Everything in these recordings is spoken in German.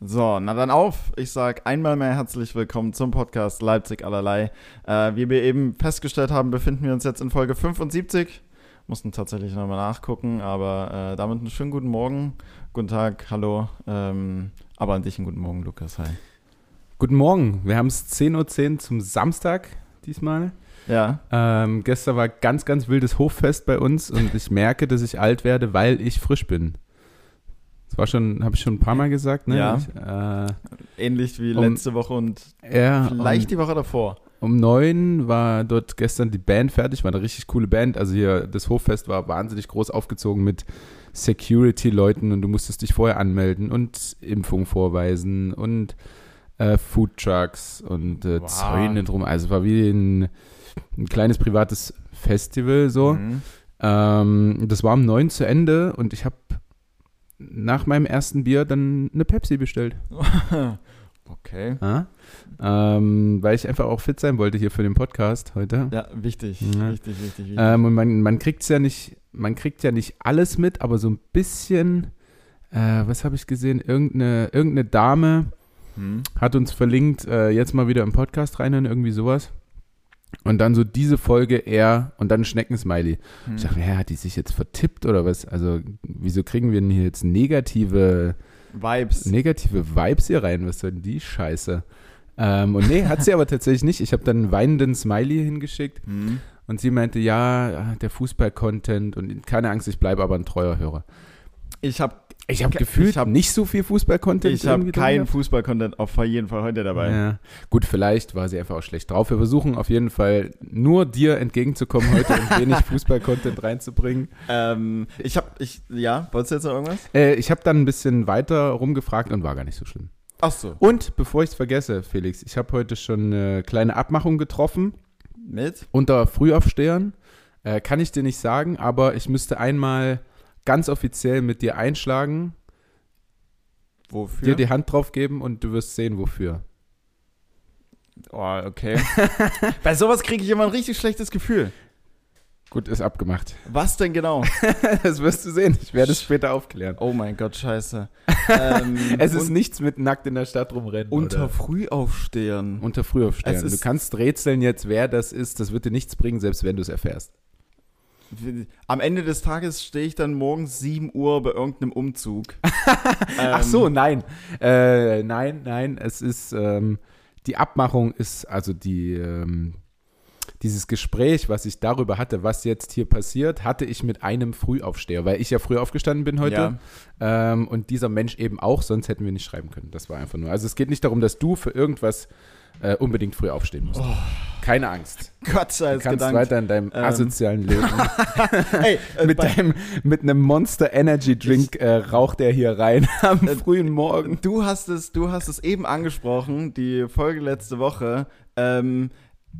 So, na dann auf. Ich sage einmal mehr herzlich willkommen zum Podcast Leipzig allerlei. Wie wir eben festgestellt haben, befinden wir uns jetzt in Folge 75. Mussten tatsächlich nochmal nachgucken, aber damit einen schönen guten Morgen. Guten Tag, hallo. Aber an dich einen guten Morgen, Lukas. Hi. Guten Morgen. Wir haben es 10.10 Uhr zum Samstag diesmal. Ja. Gestern war ganz, ganz wildes Hoffest bei uns und ich merke, dass ich alt werde, weil ich frisch bin. Das war schon, habe ich schon ein paar Mal gesagt, ne? Ja. Ähnlich wie letzte Woche und vielleicht die Woche davor. Um 9 war dort gestern die Band fertig, war eine richtig coole Band. Also hier, das Hoffest war wahnsinnig groß aufgezogen mit Security-Leuten und du musstest dich vorher anmelden und Impfung vorweisen und Foodtrucks und Zäune drum. Also es war wie ein kleines privates Festival so. Mhm. Das war um 9 zu Ende und ich habe nach meinem ersten Bier dann eine Pepsi bestellt. Okay. Ja? Weil ich einfach auch fit sein wollte hier für den Podcast heute. Ja, wichtig. Und man kriegt es ja nicht, alles mit, aber so ein bisschen, was habe ich gesehen? Irgendeine Dame hat uns verlinkt, jetzt mal wieder im Podcast reinhören, irgendwie sowas. Und dann so diese Folge eher und dann Schneckensmiley. Ich dachte, hat die sich jetzt vertippt oder was? Also, wieso kriegen wir denn hier jetzt negative Vibes hier rein? Was soll denn die Scheiße? Und nee, hat sie aber tatsächlich nicht. Ich habe dann einen weinenden Smiley hingeschickt und sie meinte, ja, der Fußball-Content und keine Angst, ich bleibe aber ein treuer Hörer. Ich habe nicht so viel Fußball-Content. Ich habe keinen Fußball-Content auf jeden Fall heute dabei. Ja. Gut, vielleicht war sie einfach auch schlecht drauf. Wir versuchen auf jeden Fall nur dir entgegenzukommen heute und wenig Fußball-Content reinzubringen. Wolltest du jetzt noch irgendwas? Ich habe dann ein bisschen weiter rumgefragt und war gar nicht so schlimm. Ach so. Und bevor ich es vergesse, Felix, ich habe heute schon eine kleine Abmachung getroffen. Mit? Unter Frühaufstehern. Kann ich dir nicht sagen, aber ich müsste einmal ganz offiziell mit dir einschlagen, wofür? Dir die Hand drauf geben und du wirst sehen, wofür. Oh, okay. Bei sowas kriege ich immer ein richtig schlechtes Gefühl. Gut, ist abgemacht. Was denn genau? Das wirst du sehen. Ich werde es später aufklären. Oh mein Gott, scheiße. Es ist nichts mit nackt in der Stadt rumrennen. Unter Frühaufstehern. Du kannst rätseln jetzt, wer das ist. Das wird dir nichts bringen, selbst wenn du es erfährst. Am Ende des Tages stehe ich dann morgens 7 Uhr bei irgendeinem Umzug. Ach so, nein. Nein, es ist, die Abmachung ist, also dieses Gespräch, was ich darüber hatte, was jetzt hier passiert, hatte ich mit einem Frühaufsteher, weil ich ja früh aufgestanden bin heute. Ja. Und dieser Mensch eben auch, sonst hätten wir nicht schreiben können. Das war einfach nur, also es geht nicht darum, dass du für irgendwas unbedingt früh aufstehen musst. Oh. Keine Angst. Gott sei Dank. Du kannst weiter in deinem asozialen Leben. Ey, mit einem Monster Energy Drink raucht er hier rein am frühen Morgen. Du hast es eben angesprochen, die Folge letzte Woche.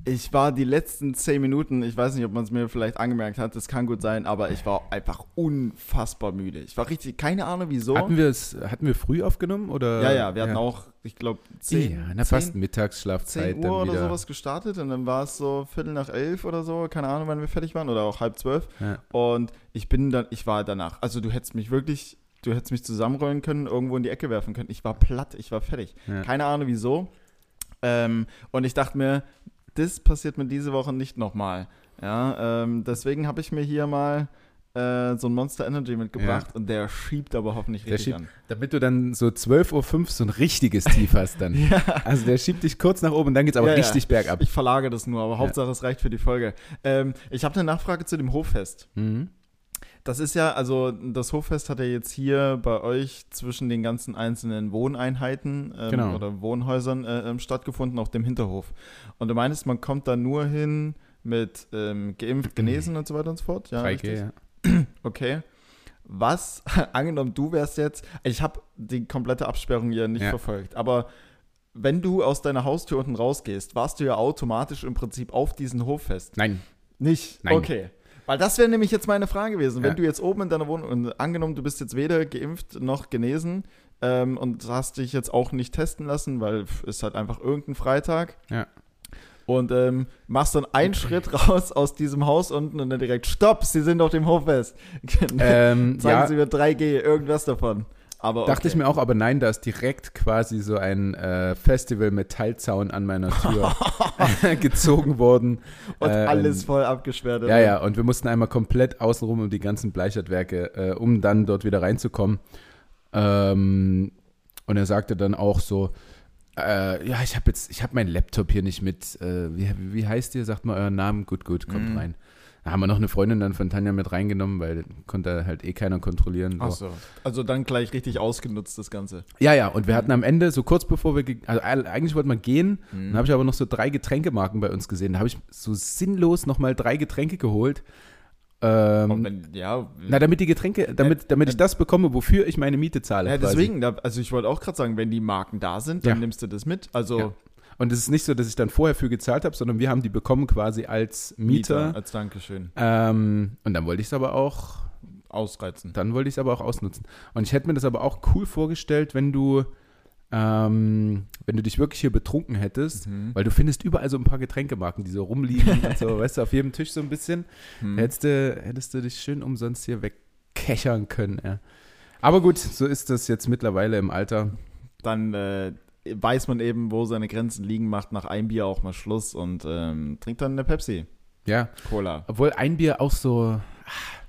Ich war die letzten 10 Minuten, ich weiß nicht, ob man es mir vielleicht angemerkt hat, das kann gut sein, aber ich war einfach unfassbar müde. Ich war richtig, keine Ahnung wieso. Hatten wir früh aufgenommen? Oder? Ja, wir hatten auch, ich glaube, 10 Uhr. Ja, in der fast Mittagsschlafzeit. 10 Uhr dann wieder. Oder sowas gestartet und dann war es so 11:15 oder so, keine Ahnung, wann wir fertig waren oder auch 11:30. Ja. Und ich war danach, also du hättest mich zusammenrollen können, irgendwo in die Ecke werfen können. Ich war platt, ich war fertig. Ja. Keine Ahnung wieso. Und ich dachte mir, das passiert mir diese Woche nicht nochmal. Ja, deswegen habe ich mir hier mal so ein Monster Energy mitgebracht und der schiebt aber hoffentlich an. Damit du dann so 12:05 Uhr so ein richtiges Tief hast dann. Ja. Also der schiebt dich kurz nach oben und dann geht's aber richtig bergab. Ich verlagere das nur, aber Hauptsache es reicht für die Folge. Ich habe eine Nachfrage zu dem Hoffest. Mhm. Das ist ja, also das Hoffest hat ja jetzt hier bei euch zwischen den ganzen einzelnen Wohneinheiten oder Wohnhäusern stattgefunden auf dem Hinterhof. Und du meinst, man kommt da nur hin mit geimpft, genesen und so weiter und so fort? Ja, 3G, ja. Okay. Was, angenommen, du wärst jetzt, ich habe die komplette Absperrung hier nicht verfolgt, aber wenn du aus deiner Haustür unten rausgehst, warst du ja automatisch im Prinzip auf diesem Hoffest. Nein. Nicht? Nein. Okay. Weil das wäre nämlich jetzt meine Frage gewesen. Wenn du jetzt oben in deiner Wohnung, und angenommen, du bist jetzt weder geimpft noch genesen und hast dich jetzt auch nicht testen lassen, weil es ist halt einfach irgendein Freitag. Ja. Und machst dann einen Schritt raus aus diesem Haus unten und dann direkt, stopp, Sie sind auf dem Hoffest. Sagen Sie mir 3G, irgendwas davon. Aber okay. Dachte ich mir auch, aber nein, da ist direkt quasi so ein Festival-Metallzaun an meiner Tür gezogen worden. Und alles voll abgesperrt. Ja, ja, und wir mussten einmal komplett außenrum um die ganzen Bleichertwerke, um dann dort wieder reinzukommen. Und er sagte dann auch so, ja, ich habe meinen Laptop hier nicht mit, wie heißt ihr? Sagt mal euren Namen, gut, kommt rein. Da haben wir noch eine Freundin dann von Tanja mit reingenommen, weil konnte halt eh keiner kontrollieren. So. Ach so, also dann gleich richtig ausgenutzt das Ganze. Ja, ja, und wir hatten am Ende, so kurz bevor wir, also eigentlich wollten wir gehen, dann habe ich aber noch so 3 Getränkemarken bei uns gesehen. Da habe ich so sinnlos nochmal 3 Getränke geholt. Damit die Getränke, damit ich das bekomme, wofür ich meine Miete zahle. Ja, deswegen, also ich wollte auch gerade sagen, wenn die Marken da sind, dann nimmst du das mit, also... Ja. Und es ist nicht so, dass ich dann vorher für gezahlt habe, sondern wir haben die bekommen quasi als Mieter. Als Dankeschön. Und dann wollte ich es aber auch ausreizen. Dann wollte ich es aber auch ausnutzen. Und ich hätte mir das aber auch cool vorgestellt, wenn du dich wirklich hier betrunken hättest, weil du findest überall so ein paar Getränkemarken, die so rumliegen und so, weißt du, auf jedem Tisch so ein bisschen. Hättest du dich schön umsonst hier wegkechern können. Ja. Aber gut, so ist das jetzt mittlerweile im Alter. Dann weiß man eben, wo seine Grenzen liegen, macht nach einem Bier auch mal Schluss und trinkt dann eine Pepsi. Ja. Cola. Obwohl ein Bier auch so...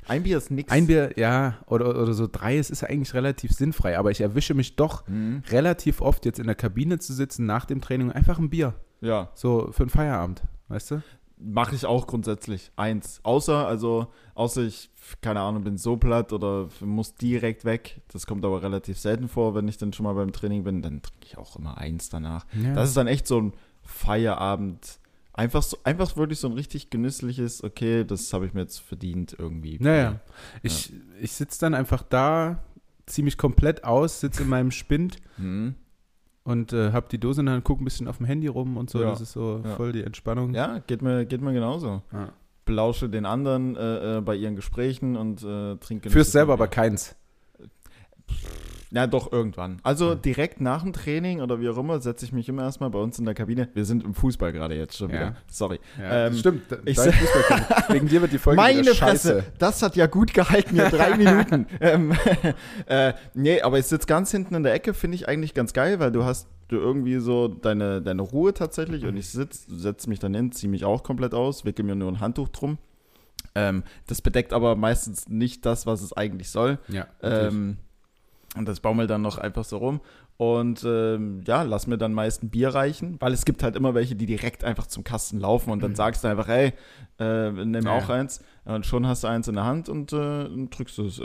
Ein Bier ist nix. Ein Bier, ja, oder so 3, es ist eigentlich relativ sinnfrei, aber ich erwische mich doch relativ oft jetzt in der Kabine zu sitzen, nach dem Training, einfach ein Bier. Ja. So für den Feierabend, weißt du? Mache ich auch grundsätzlich. 1. Außer ich, keine Ahnung, bin so platt oder muss direkt weg. Das kommt aber relativ selten vor, wenn ich dann schon mal beim Training bin. Dann trinke ich auch immer 1 danach. Ja. Das ist dann echt so ein Feierabend. Einfach wirklich so ein richtig genüssliches, okay, das habe ich mir jetzt verdient irgendwie. Naja, ja. Ich sitze dann einfach da, ziehe mich komplett aus, sitze in meinem Spind und habe die Dose in der Hand, gucke ein bisschen auf dem Handy rum und so. Ja. Das ist so voll die Entspannung. Ja, geht mir genauso. Ja. Belausche den anderen bei ihren Gesprächen und trinke. Führst selber aber keins. Na doch, irgendwann. Also direkt nach dem Training oder wie auch immer, setze ich mich immer erstmal bei uns in der Kabine. Wir sind im Fußball gerade jetzt schon wieder. Sorry. Ja, stimmt. Wegen dir wird die Folge wieder scheiße. Meine Fresse, das hat ja gut gehalten, hier 3 Minuten. Nee, aber ich sitze ganz hinten in der Ecke, finde ich eigentlich ganz geil, weil du hast irgendwie so deine Ruhe tatsächlich und ich setze mich dann hin, ziehe mich auch komplett aus, wickel mir nur ein Handtuch drum. Das bedeckt aber meistens nicht das, was es eigentlich soll. Ja, und das baumelt dann noch einfach so rum. Und lass mir dann meist ein Bier reichen, weil es gibt halt immer welche, die direkt einfach zum Kasten laufen und dann sagst du einfach, hey, nimm auch eins. Und schon hast du eins in der Hand und trinkst es.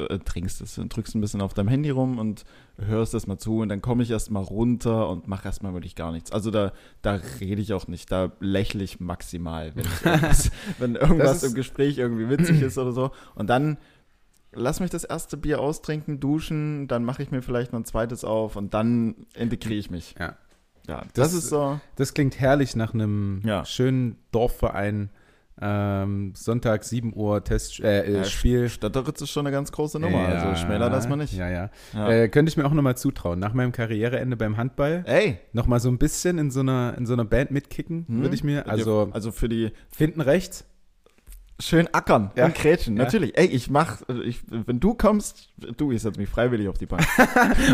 Und drückst ein bisschen auf deinem Handy rum und hörst das mal zu und dann komme ich erst mal runter und mache erstmal wirklich gar nichts. Also da rede ich auch nicht, da lächle ich maximal, wenn irgendwas im Gespräch irgendwie witzig ist oder so. Und dann lass mich das erste Bier austrinken, duschen, dann mache ich mir vielleicht noch ein zweites auf und dann integriere ich mich. Ja. Ja, das ist so. Das klingt herrlich nach einem schönen Dorfverein. Sonntag 7 Uhr Testspiel. Stadteritz ist schon eine ganz große Nummer, also schmäler das man nicht. Ja. Könnte ich mir auch nochmal zutrauen. Nach meinem Karriereende beim Handball nochmal so ein bisschen in so einer Band mitkicken, würde ich mir. Also für die hinten rechts. Schön ackern und krätschen, natürlich. Ey, wenn du kommst, ich setze mich freiwillig auf die Bank.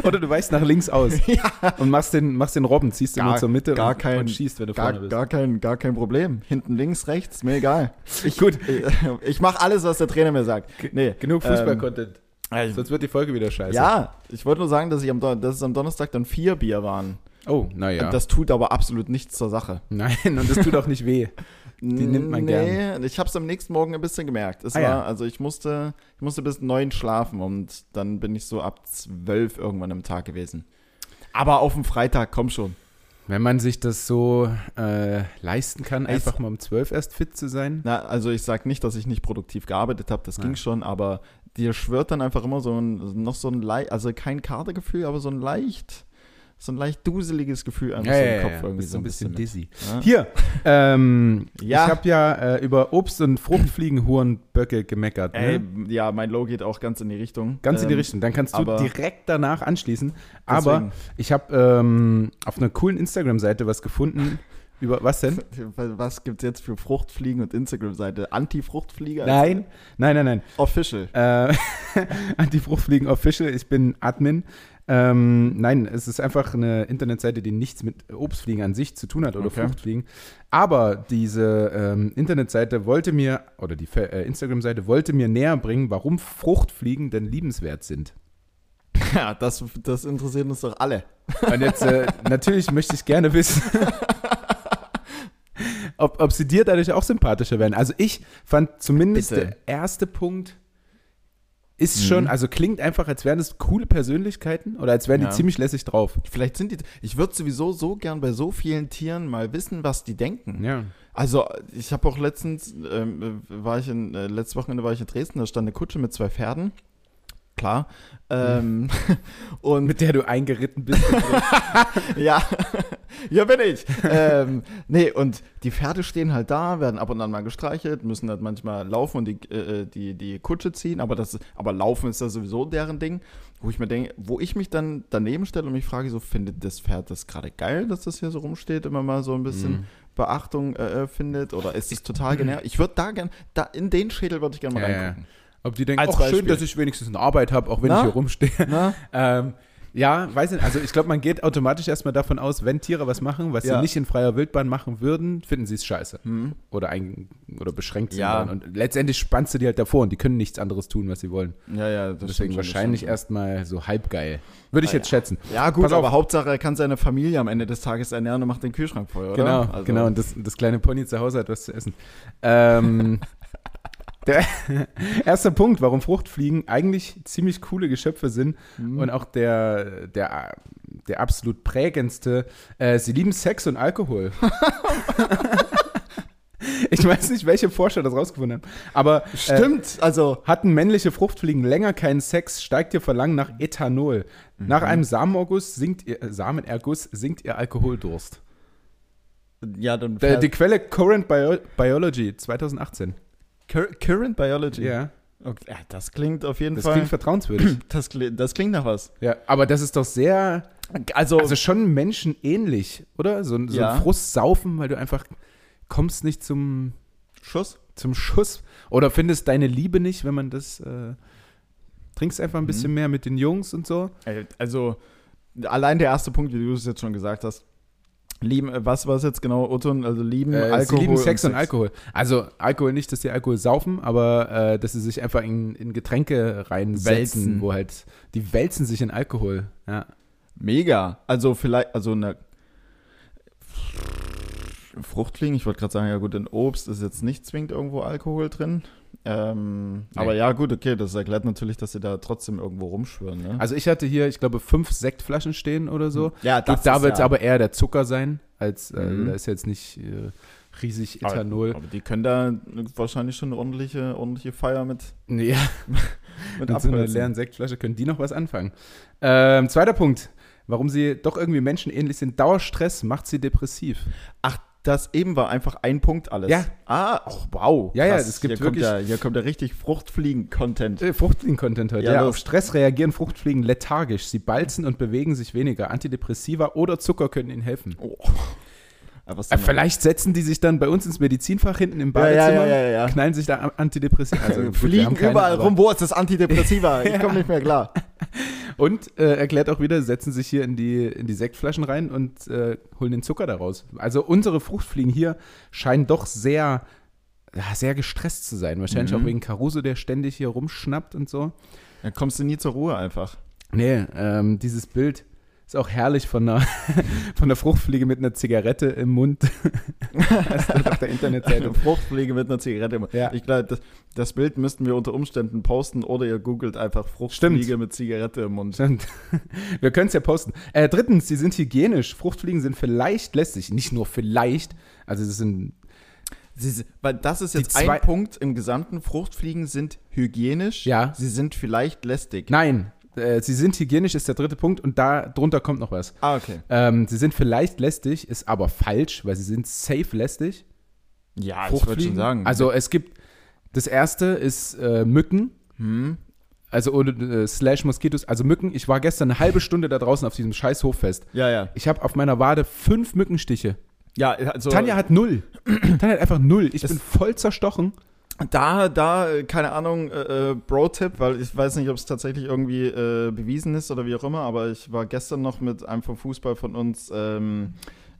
Oder du weichst nach links aus und machst den Robben, ziehst ihn nur zur Mitte und schießt, wenn du vorne bist. Gar kein Problem. Hinten links, rechts, mir egal. Ich mache alles, was der Trainer mir sagt. Nee, genug Fußball-Content. Sonst wird die Folge wieder scheiße. Ja, ich wollte nur sagen, dass es am Donnerstag dann 4 Bier waren. Oh, naja. Das tut aber absolut nichts zur Sache. Nein, und das tut auch nicht weh. Die nimmt man gern. Ich habe es am nächsten Morgen ein bisschen gemerkt. Also ich musste bis 9 schlafen und dann bin ich so ab 12 irgendwann am Tag gewesen. Aber auf dem Freitag, komm schon. Wenn man sich das so leisten kann, einfach mal um 12 erst fit zu sein. Na, also ich sage nicht, dass ich nicht produktiv gearbeitet habe, das ging schon, aber dir schwört dann einfach immer so ein kein Katergefühl, aber so ein leicht duseliges Gefühl an im Kopf. Irgendwie so ein bisschen dizzy. Ja. Hier, ich habe über Obst- und Fruchtfliegenhurenböcke gemeckert. Ne? Ey, ja, mein Low geht auch ganz in die Richtung. Ganz in die Richtung, dann kannst du direkt danach anschließen. Aber ich habe auf einer coolen Instagram-Seite was gefunden. Über was denn? Was gibt es jetzt für Fruchtfliegen und Instagram-Seite? Anti-Fruchtflieger? Nein. Official. Anti-Fruchtfliegen Official, ich bin Admin. Nein, es ist einfach eine Internetseite, die nichts mit Obstfliegen an sich zu tun hat oder Fruchtfliegen. Aber diese Internetseite wollte mir, oder die Instagram-Seite wollte mir näher bringen, warum Fruchtfliegen denn liebenswert sind. Ja, das interessiert uns doch alle. Und jetzt, natürlich möchte ich gerne wissen, ob sie dir dadurch auch sympathischer werden. Also ich fand zumindest der erste Punkt ist schon, also klingt einfach, als wären das coole Persönlichkeiten oder als wären die ziemlich lässig drauf. Vielleicht sind die, ich würde sowieso so gern bei so vielen Tieren mal wissen, was die denken. Ja. Also ich habe auch letztes Wochenende war ich in Dresden, da stand eine Kutsche mit 2 Pferden. Klar. Und mit der du eingeritten bist. Ja, hier bin ich. Nee, und die Pferde stehen halt da, werden ab und an mal gestreichelt, müssen halt manchmal laufen und die Kutsche ziehen, aber laufen ist ja sowieso deren Ding, wo ich mich dann daneben stelle und mich frage, so findet das Pferd das gerade geil, dass das hier so rumsteht, immer mal so ein bisschen Beachtung findet, oder ist es total genervt? Ich würde in den Schädel würde ich gerne mal reingucken. Ja. Ob die denken, auch schön, dass ich wenigstens eine Arbeit habe, auch wenn ich hier rumstehe. Ja, weiß nicht. Also ich glaube, man geht automatisch erstmal davon aus, wenn Tiere was machen, was sie nicht in freier Wildbahn machen würden, finden sie es scheiße. Oder beschränkt sie dann. Und letztendlich spannst du die halt davor und die können nichts anderes tun, was sie wollen. Ja, das deswegen wahrscheinlich erstmal so halb geil. Würde ich jetzt schätzen. Ja, gut, aber Hauptsache, er kann seine Familie am Ende des Tages ernähren und macht den Kühlschrank voll, oder? Genau. Und das kleine Pony zu Hause hat was zu essen. Der erste Punkt, warum Fruchtfliegen eigentlich ziemlich coole Geschöpfe sind und auch der absolut prägendste, sie lieben Sex und Alkohol. Ich weiß nicht, welche Forscher das rausgefunden haben, aber stimmt, also hatten männliche Fruchtfliegen länger keinen Sex, steigt ihr Verlangen nach Ethanol. Nach einem Samenerguss sinkt ihr Alkoholdurst. Ja, dann die Quelle Current Biology 2018. Current Biology? Ja. Okay. Ja, das klingt auf jeden Fall. Das klingt vertrauenswürdig. Das klingt nach was. Ja, aber das ist doch sehr. Also schon menschenähnlich, oder? So ein Frustsaufen, weil du einfach kommst nicht zum Schuss. Oder findest deine Liebe nicht, wenn man das. Trinkst einfach ein bisschen mehr mit den Jungs und so. Also, allein der erste Punkt, wie du es jetzt schon gesagt hast. Lieben, was war es jetzt genau, Autan? Also lieben Alkohol. Sie lieben Sex und Alkohol. Also Alkohol nicht, dass sie Alkohol saufen, aber dass sie sich einfach in Getränke reinsetzen, wo halt, die wälzen sich in Alkohol. Ja. Mega. Also vielleicht, eine Fruchtfliegen, ich wollte gerade sagen, ja gut, in Obst ist jetzt nicht zwingend irgendwo Alkohol drin. Nee. Aber ja, gut, okay, das erklärt natürlich, dass sie da trotzdem irgendwo rumschwirren. Ne? Also ich hatte hier, ich glaube, 5 Sektflaschen stehen oder so. Ja, das da wird es aber eher der Zucker sein, als da ist jetzt nicht riesig Ethanol. Aber die können da wahrscheinlich schon eine ordentliche Feier mit. Nee, ja. Mit so einer leeren Sektflasche können die noch was anfangen. Zweiter Punkt, warum sie doch irgendwie menschenähnlich sind. Dauerstress macht sie depressiv. Ach, das eben war einfach ein Punkt alles. Ja. Ah, oh, wow. Ja, krass. Es gibt hier kommt ja richtig Fruchtfliegen-Content. Fruchtfliegen-Content heute. Ja, auf Stress reagieren Fruchtfliegen lethargisch. Sie balzen und bewegen sich weniger. Antidepressiva oder Zucker können ihnen helfen. Oh. Vielleicht setzen die sich dann bei uns ins Medizinfach hinten im Badezimmer, knallen sich da Antidepressiva. Also gut, fliegen überall rum. Wo ist das Antidepressiva? Ich komme nicht mehr klar. Und erklärt auch wieder, setzen sich hier in die Sektflaschen rein und holen den Zucker daraus. Also unsere Fruchtfliegen hier scheinen doch sehr, sehr gestresst zu sein. Wahrscheinlich auch wegen Caruso, der ständig hier rumschnappt und so. Dann kommst du nie zur Ruhe einfach. Nee, dieses Bild ist auch herrlich von einer Fruchtfliege mit einer Zigarette im Mund. Das ist auf der Internetseite. Eine Fruchtfliege mit einer Zigarette im Mund. Ja. Ich glaube, das Bild müssten wir unter Umständen posten oder ihr googelt einfach Fruchtfliege mit Zigarette im Mund. Stimmt. Wir können es ja posten. Drittens, sie sind hygienisch. Fruchtfliegen sind vielleicht lästig. Nicht nur vielleicht. Also weil das ist jetzt ein Punkt im Gesamten. Fruchtfliegen sind hygienisch. Ja. Sie sind vielleicht lästig. Nein. Sie sind hygienisch, ist der dritte Punkt und da drunter kommt noch was. Ah, okay. Sie sind vielleicht lästig, ist aber falsch, weil sie sind safe lästig. Ja, ich würde schon sagen. Also es gibt, das erste ist Mücken, also / Moskitos, also Mücken. Ich war gestern eine halbe Stunde da draußen auf diesem scheiß Hoffest. Ja. Ich habe auf meiner Wade 5 Mückenstiche. Ja, also Tanja hat 0. Tanja hat einfach 0. Ich bin voll zerstochen. Da, keine Ahnung, Bro-Tipp, weil ich weiß nicht, ob es tatsächlich irgendwie bewiesen ist oder wie auch immer, aber ich war gestern noch mit einem vom Fußball von uns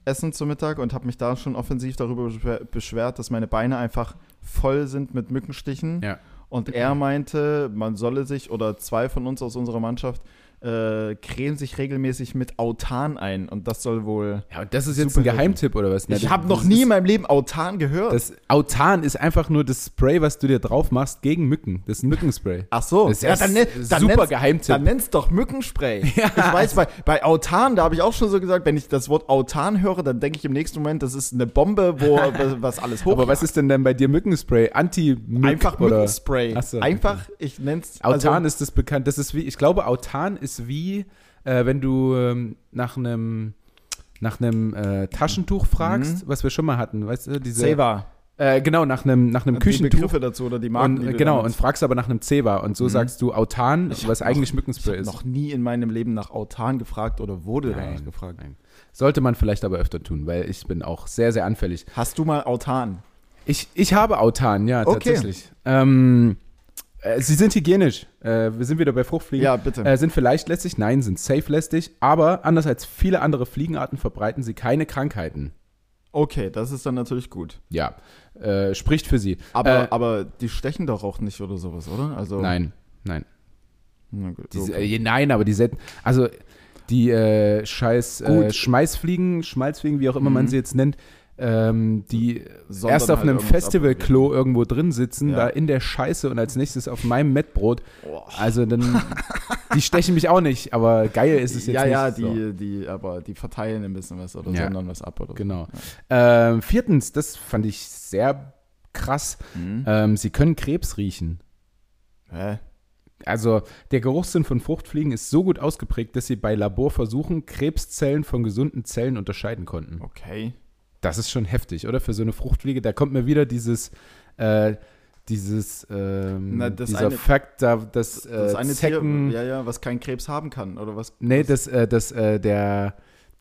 essen zum Mittag und habe mich da schon offensiv darüber beschwert, dass meine Beine einfach voll sind mit Mückenstichen. Ja. Und er meinte, man solle sich, oder zwei von uns aus unserer Mannschaft, cremen sich regelmäßig mit Autan ein. Und das soll wohl... Ja, und das ist jetzt ein Geheimtipp oder was? Ich habe noch nie in meinem Leben Autan gehört. Das Autan ist einfach nur das Spray, was du dir drauf machst gegen Mücken. Das ist ein Mückenspray. Ach so. Das ist ja dann super Geheimtipp. Dann nenn's doch Mückenspray. Ja. Ich weiß, bei Autan, da habe ich auch schon so gesagt, wenn ich das Wort Autan höre, dann denke ich im nächsten Moment, das ist eine Bombe, wo was alles hoch. Aber was ist denn bei dir Mückenspray? Anti-Mücken? Einfach oder? Mückenspray. Ach so. Einfach, ich nenn's... Autan ist das bekannt. Das ist wie, ich glaube, Autan ist wie, wenn du nach einem Taschentuch fragst, was wir schon mal hatten, weißt du, diese Zewa. Genau, nach einem Küchentuch. Die Begriffe dazu oder die Marken, die genau, und fragst aber nach einem Zewa und so sagst du Autan, was eigentlich Mückenspray ist. Ich habe noch nie in meinem Leben nach Autan gefragt oder wurde danach gefragt. Nein. Sollte man vielleicht aber öfter tun, weil ich bin auch sehr, sehr anfällig. Hast du mal Autan? Ich habe Autan, ja, tatsächlich. Sie sind hygienisch. Wir sind wieder bei Fruchtfliegen. Ja, bitte. Sind vielleicht lästig? Nein, sind safe lästig. Aber anders als viele andere Fliegenarten verbreiten sie keine Krankheiten. Okay, das ist dann natürlich gut. Ja, spricht für sie. Aber die stechen doch auch nicht oder sowas, oder? Also Nein. Na gut, okay. Die scheiß Schmalzfliegen, wie auch immer man sie jetzt nennt, die Sondern erst auf halt einem Festivalklo irgendwo drin sitzen, da in der Scheiße und als nächstes auf meinem Mettbrot. Also dann, die stechen mich auch nicht, aber geil ist es jetzt nicht. Ja, aber die verteilen ein bisschen was oder sondern was ab oder so. Genau. Ja. Viertens, das fand ich sehr krass, sie können Krebs riechen. Hä? Also der Geruchssinn von Fruchtfliegen ist so gut ausgeprägt, dass sie bei Laborversuchen Krebszellen von gesunden Zellen unterscheiden konnten. Okay. Das ist schon heftig, oder? Für so eine Fruchtfliege, da kommt mir wieder dieser Fakt, dass Zecken... was keinen Krebs haben kann, oder was? Nee,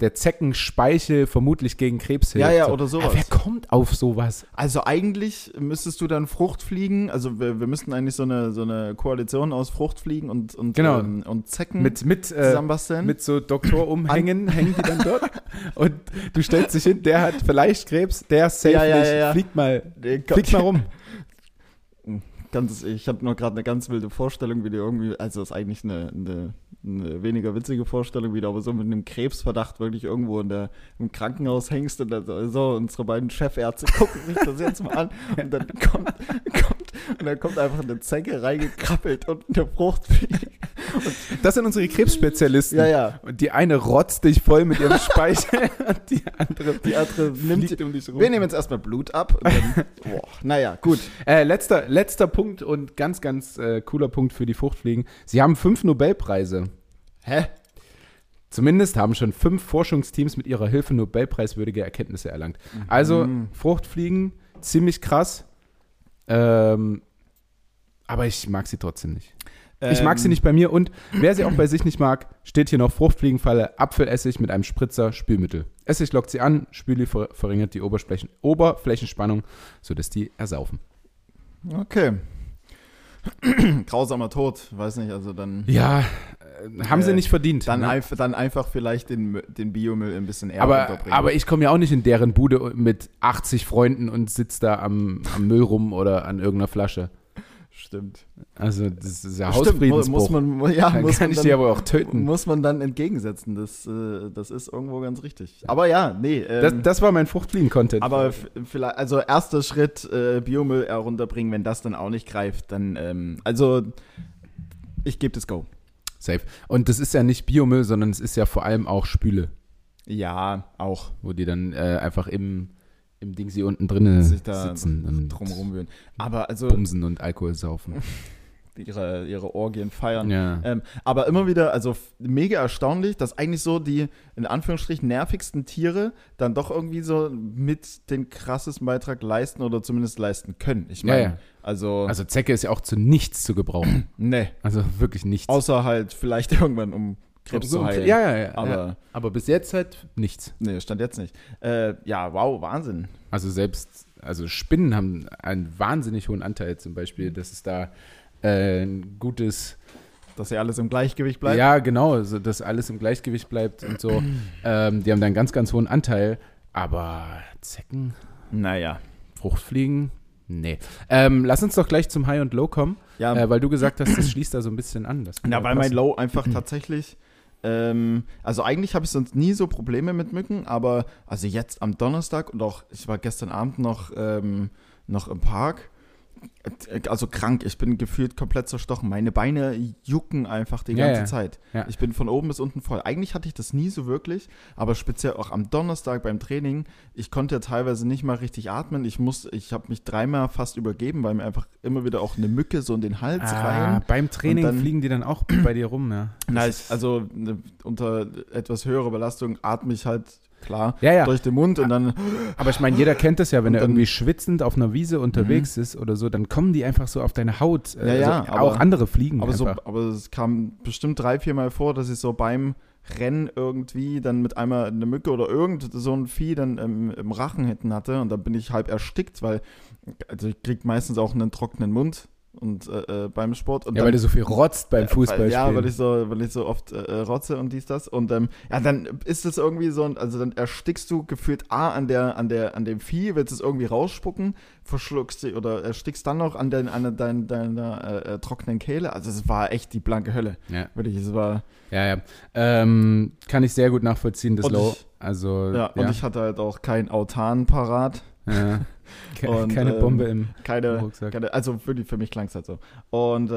der Zeckenspeichel vermutlich gegen Krebs hilft. Ja, oder sowas. Wer kommt auf sowas? Also eigentlich müsstest du dann Fruchtfliegen, also wir müssten eigentlich so eine Koalition aus Fruchtfliegen und Zecken zusammenbasteln. Mit so Doktorumhängen hängen die dann dort und du stellst dich hin, der hat vielleicht Krebs, der safe nicht, fliegt mal rum. Ich habe nur gerade eine ganz wilde Vorstellung, wie die irgendwie, also das ist eigentlich eine weniger witzige Vorstellung wieder, aber so mit einem Krebsverdacht wirklich irgendwo im Krankenhaus hängst und so unsere beiden Chefärzte gucken sich das jetzt mal an und dann kommt einfach eine Zecke reingekrabbelt und eine Fruchtfliege. Das sind unsere Krebsspezialisten. Ja. Und die eine rotzt dich voll mit ihrem Speichel und die andere nimmt um dich rum. Wir nehmen jetzt erstmal Blut ab. Und dann, gut. Letzter Punkt und ganz, ganz cooler Punkt für die Fruchtfliegen. Sie haben 5 Nobelpreise. Hä? Zumindest haben schon 5 Forschungsteams mit ihrer Hilfe nobelpreiswürdige Erkenntnisse erlangt. Also Fruchtfliegen, ziemlich krass. Aber ich mag sie trotzdem nicht. Ich mag sie nicht bei mir und wer sie auch bei sich nicht mag, steht hier noch Fruchtfliegenfalle, Apfelessig mit einem Spritzer, Spülmittel. Essig lockt sie an, Spüli verringert die Oberflächenspannung, sodass die ersaufen. Okay. Grausamer Tod, weiß nicht, also dann... Ja, haben sie nicht verdient. Dann einfach vielleicht den Biomüll ein bisschen eher unterbringen. Aber ich komme ja auch nicht in deren Bude mit 80 Freunden und sitze da am Müll rum oder an irgendeiner Flasche. Stimmt. Also das ist ja Hausfriedensbruch. Muss man die aber auch töten. Muss man dann entgegensetzen. Das ist irgendwo ganz richtig. Aber das war mein Fruchtfliegen-Content. Aber vielleicht, also erster Schritt, Biomüll herunterbringen, wenn das dann auch nicht greift, dann, also ich gebe das Go. Safe. Und das ist ja nicht Biomüll, sondern es ist ja vor allem auch Spüle. Ja, auch. Wo die dann einfach im Ding sie unten drinnen sitzen und drum rumwühlen. Aber also bumsen und Alkohol saufen. ihre Orgien feiern. Ja. Aber immer wieder, also mega erstaunlich, dass eigentlich so die, in Anführungsstrichen, nervigsten Tiere dann doch irgendwie so mit den krassesten Beitrag leisten oder zumindest leisten können. Ich meine, Also Zecke ist ja auch zu nichts zu gebrauchen. Nee. Also wirklich nichts. Außer halt vielleicht irgendwann um Krebs zu heilen. Ja. Aber bis jetzt halt nichts. Nee, stand jetzt nicht. Wow, Wahnsinn. Also selbst also Spinnen haben einen wahnsinnig hohen Anteil zum Beispiel, dass es da ein gutes... Dass ja alles im Gleichgewicht bleibt. Ja, genau, also, dass alles im Gleichgewicht bleibt und so. Die haben da einen ganz, ganz hohen Anteil. Aber Zecken? Naja. Fruchtfliegen? Nee. Lass uns doch gleich zum High und Low kommen, ja. Weil du gesagt hast, das schließt da so ein bisschen an. Das ja, weil mein Low einfach tatsächlich... also eigentlich habe ich sonst nie so Probleme mit Mücken, aber also jetzt am Donnerstag und auch, ich war gestern Abend noch im Park, also krank, ich bin gefühlt komplett zerstochen, meine Beine jucken einfach die ganze Zeit. Ja. Ich bin von oben bis unten voll. Eigentlich hatte ich das nie so wirklich, aber speziell auch am Donnerstag beim Training, ich konnte ja teilweise nicht mal richtig atmen, ich habe mich dreimal fast übergeben, weil mir einfach immer wieder auch eine Mücke so in den Hals rein. Beim Training dann, fliegen die dann auch bei dir rum, ne? Nein, also unter etwas höherer Belastung atme ich halt klar, durch den Mund und dann... Aber ich meine, jeder kennt das ja, wenn er irgendwie schwitzend auf einer Wiese unterwegs ist oder so, dann kommen die einfach so auf deine Haut. Also aber, auch andere Fliegen aber einfach. Aber es kam bestimmt 3-4 Mal vor, dass ich so beim Rennen irgendwie dann mit einmal eine Mücke oder irgend so ein Vieh dann im Rachen hinten hatte und dann bin ich halb erstickt, weil also ich krieg meistens auch einen trockenen Mund. Und beim Sport. Und ja, dann, weil du so viel rotzt beim Fußballspielen. Ja, weil ich so oft rotze und dies, das. Und dann ist es irgendwie so, also dann erstickst du gefühlt an dem Vieh, willst es irgendwie rausspucken, verschluckst dich oder erstickst dann noch an deiner trockenen Kehle. Also es war echt die blanke Hölle. Ja. Kann ich sehr gut nachvollziehen, das Low. Und ich hatte halt auch kein Autan parat. Ja. Keine Bombe im Rucksack. Also für mich klang es halt so. Und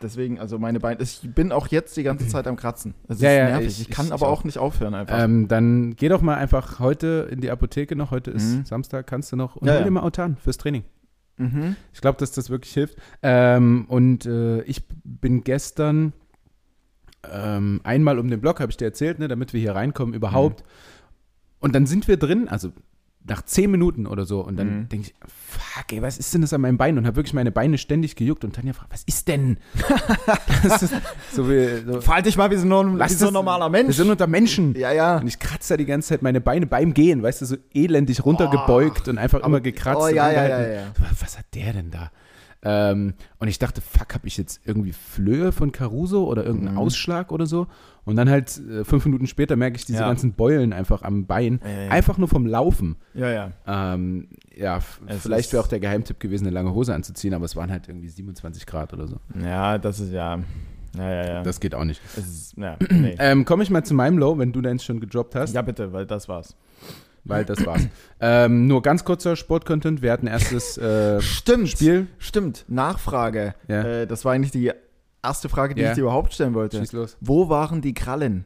deswegen, also meine Beine, ich bin auch jetzt die ganze Zeit am Kratzen. Es ist nervig. Ich kann aber auch nicht aufhören einfach. Dann geh doch mal einfach heute in die Apotheke noch. Heute ist Samstag, kannst du noch. Und hol dir mal Autan fürs Training. Mhm. Ich glaube, dass das wirklich hilft. Ich bin gestern einmal um den Block, habe ich dir erzählt, ne, damit wir hier reinkommen überhaupt. Mhm. Und dann sind wir drin, also nach 10 Minuten oder so. Und dann denke ich, fuck, ey, was ist denn das an meinem Bein? Und habe wirklich meine Beine ständig gejuckt. Und Tanja fragt, was ist denn? Verhalte dich mal wie so ein normaler Mensch. Wir sind unter Menschen. Ja, ja. Und ich kratze da die ganze Zeit meine Beine beim Gehen, weißt du, so elendig runtergebeugt und einfach immer gekratzt. Was hat der denn da? Und ich dachte, fuck, habe ich jetzt irgendwie Flöhe von Caruso oder irgendeinen Ausschlag oder so? Und dann halt 5 Minuten später merke ich diese ganzen Beulen einfach am Bein. Einfach nur vom Laufen. Ja, ja. Vielleicht wäre auch der Geheimtipp gewesen, eine lange Hose anzuziehen, aber es waren halt irgendwie 27 Grad oder so. Ja, das ist ja... Ja. Das geht auch nicht. Komme ich mal zu meinem Low, wenn du deins schon gedroppt hast. Ja, bitte, weil das war's. Nur ganz kurzer Sport-Content. Wir hatten erstes Spiel. Stimmt, Nachfrage. Ja. Das war eigentlich die erste Frage, die ich dir überhaupt stellen wollte. Schieß los. Wo waren die Krallen?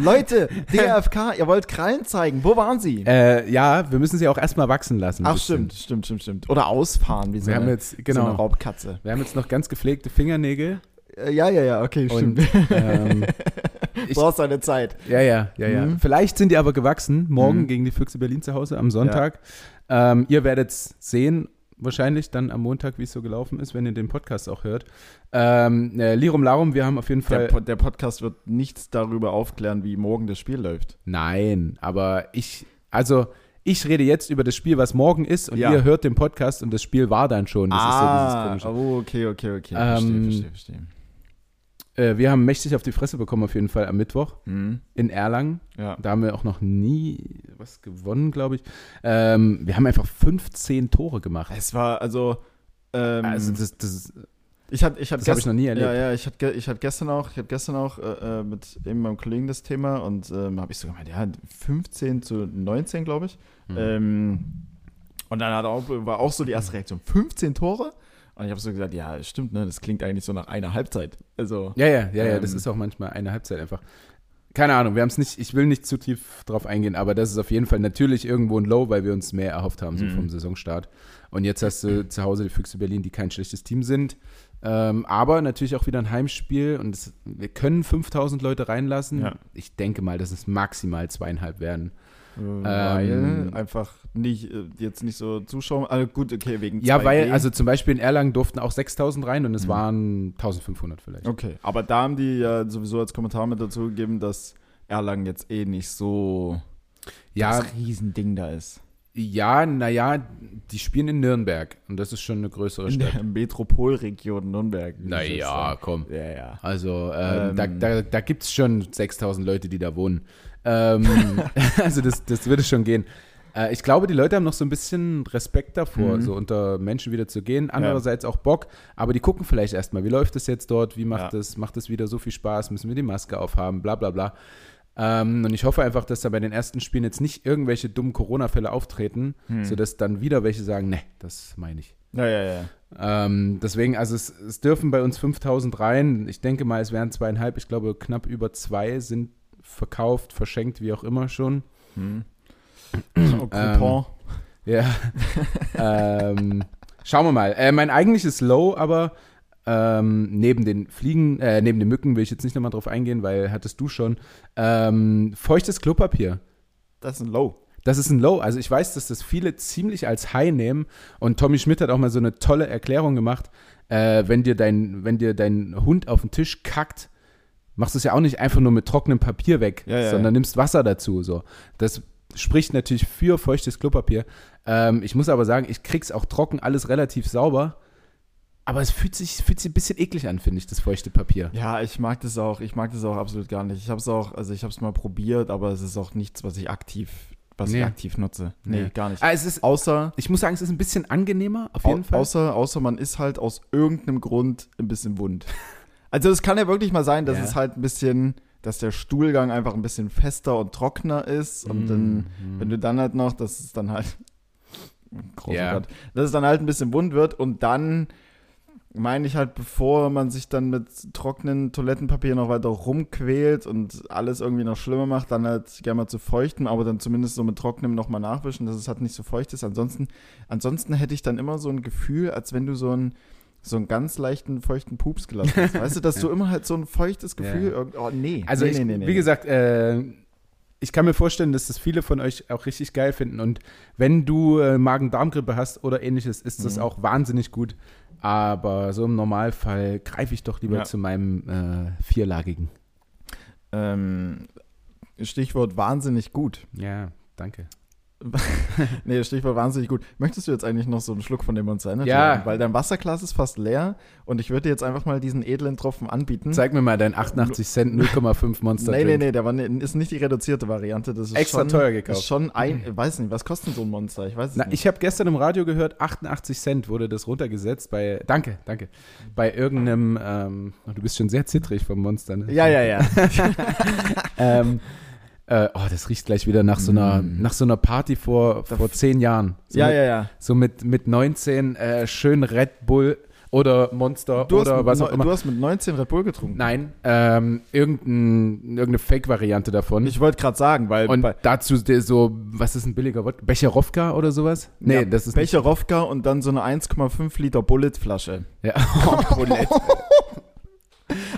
Leute, DFK, ihr wollt Krallen zeigen. Wo waren sie? Wir müssen sie auch erstmal wachsen lassen. Ach, stimmt. Oder ausfahren, wie so eine Raubkatze. Wir haben jetzt noch ganz gepflegte Fingernägel. Okay, stimmt. Und, du brauchst deine Zeit. Ja. Vielleicht sind die aber gewachsen, morgen gegen die Füchse Berlin zu Hause am Sonntag. Ja. Ihr werdet es sehen, wahrscheinlich dann am Montag, wie es so gelaufen ist, wenn ihr den Podcast auch hört. Lirum Larum, wir haben auf jeden Fall... Der Podcast wird nichts darüber aufklären, wie morgen das Spiel läuft. Nein, aber ich rede jetzt über das Spiel, was morgen ist, und ihr hört den Podcast und das Spiel war dann schon. Das ist so dieses komische. Okay. Verstehe. Wir haben mächtig auf die Fresse bekommen, auf jeden Fall am Mittwoch in Erlangen. Ja. Da haben wir auch noch nie was gewonnen, glaube ich. Wir haben einfach 15 Tore gemacht. Es war das habe ich noch nie erlebt. Ich hatte gestern auch mit eben meinem Kollegen das Thema und habe ich so gemeint, 15-19, glaube ich. Und dann war auch so die erste Reaktion, 15 Tore? Und ich habe so gesagt, ja, stimmt, ne, das klingt eigentlich so nach einer Halbzeit. Also, das ist auch manchmal eine Halbzeit einfach. Keine Ahnung, wir haben es nicht, ich will nicht zu tief drauf eingehen, aber das ist auf jeden Fall natürlich irgendwo ein Low, weil wir uns mehr erhofft haben so vom Saisonstart. Und jetzt hast du zu Hause die Füchse Berlin, die kein schlechtes Team sind, aber natürlich auch wieder ein Heimspiel und wir können 5.000 Leute reinlassen. Ja. Ich denke mal, dass es maximal 2.5 werden. Weil einfach nicht so zuschauen. Also gut, okay, wegen 2G. Ja, weil zum Beispiel in Erlangen durften auch 6.000 rein und es waren 1.500 vielleicht. Okay, aber da haben die ja sowieso als Kommentar mit dazu gegeben, dass Erlangen jetzt nicht so das Riesending da ist. Ja, naja, die spielen in Nürnberg und das ist schon eine größere Stadt. In der Metropolregion Nürnberg. Naja, komm. Ja, ja. Also da gibt es schon 6.000 Leute, die da wohnen. Also das würde schon gehen. Ich glaube, die Leute haben noch so ein bisschen Respekt davor, so unter Menschen wieder zu gehen. Andererseits auch Bock, aber die gucken vielleicht erstmal, wie läuft das jetzt dort, wie macht das wieder so viel Spaß, müssen wir die Maske aufhaben, bla bla bla. Und ich hoffe einfach, dass da bei den ersten Spielen jetzt nicht irgendwelche dummen Corona-Fälle auftreten, sodass dann wieder welche sagen, ne, das meine ich. Ja. Deswegen, also es dürfen bei uns 5.000 rein. Ich denke mal, es wären 2.500. Ich glaube, knapp über 2 sind verkauft, verschenkt, wie auch immer schon. Coupon. Ja. Schauen wir mal. Mein eigentliches Low, aber neben den Mücken will ich jetzt nicht nochmal drauf eingehen, weil hattest du schon. Feuchtes Klopapier. Das ist ein Low. Also ich weiß, dass das viele ziemlich als High nehmen und Tommy Schmidt hat auch mal so eine tolle Erklärung gemacht. Wenn dir dein Hund auf den Tisch kackt, machst du es ja auch nicht einfach nur mit trockenem Papier weg, sondern nimmst Wasser dazu. So. Das spricht natürlich für feuchtes Klopapier. Ich muss aber sagen, ich krieg's auch trocken, alles relativ sauber. Aber es fühlt sich ein bisschen eklig an, finde ich, das feuchte Papier. Ja, ich mag das auch. Ich mag das auch absolut gar nicht. Ich habe es mal probiert, aber es ist auch nichts, was ich aktiv nutze. Nee, gar nicht. Ah, ich muss sagen, es ist ein bisschen angenehmer, auf jeden Fall. Außer man ist halt aus irgendeinem Grund ein bisschen wund. Also es kann ja wirklich mal sein, dass es halt ein bisschen, dass der Stuhlgang einfach ein bisschen fester und trockener ist. Und dann, wenn du dann halt noch, dass es dann halt dass es dann halt ein bisschen wund wird und dann meine ich halt, bevor man sich dann mit trockenen Toilettenpapier noch weiter rumquält und alles irgendwie noch schlimmer macht, dann halt gerne mal zu feuchten, aber dann zumindest so mit trockenem nochmal nachwischen, dass es halt nicht so feucht ist. Ansonsten hätte ich dann immer so ein Gefühl, als wenn du so einen ganz leichten, feuchten Pups gelassen hast. Weißt du, dass du immer halt so ein feuchtes Gefühl wie gesagt, ich kann mir vorstellen, dass das viele von euch auch richtig geil finden. Und wenn du Magen-Darm-Grippe hast oder ähnliches, ist das auch wahnsinnig gut. Aber so im Normalfall greife ich doch lieber zu meinem vierlagigen. Stichwort wahnsinnig gut. Ja, danke. Nee, Stichwort wahnsinnig gut. Möchtest du jetzt eigentlich noch so einen Schluck von dem Monsanto? Ja. Weil dein Wasserglas ist fast leer und ich würde dir jetzt einfach mal diesen edlen Tropfen anbieten. Zeig mir mal dein 88 Cent 0,5 Monster Drink. Nee, der ist nicht die reduzierte Variante. Das ist extra schon teuer gekauft. Ist schon weiß nicht, was kostet so ein Monster? Ich weiß es nicht. Ich habe gestern im Radio gehört, 88 Cent wurde das runtergesetzt bei, danke, bei irgendeinem, du bist schon sehr zittrig vom Monster, ne? Ja. Das riecht gleich wieder nach so einer Party vor 10 Jahren. So ja. So mit 19 schön Red Bull oder Monster oder was auch immer. Du hast mit 19 Red Bull getrunken? Nein, irgendeine Fake-Variante davon. Ich wollte gerade sagen, weil... Und dazu so, was ist ein billiger Wodka? Becherowka oder sowas? Nee, ja, das ist Becherowka nicht. Und dann so eine 1,5 Liter Bullet-Flasche. Ja, Bullet.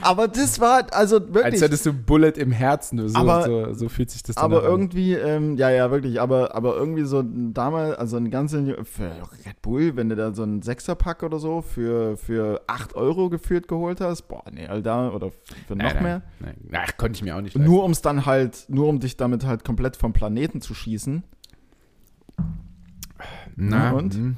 Aber das war, also wirklich... Als hättest du Bullet im Herzen, so fühlt sich das dann an. Aber irgendwie, wirklich, aber irgendwie so damals, also ein ganzes, für Red Bull, wenn du da so einen 6er-Pack oder so für 8 Euro gefühlt geholt hast, boah, nee, Alter, oder für noch mehr. Nein, konnte ich mir auch nicht leisten. Um dich damit halt komplett vom Planeten zu schießen. Na, und?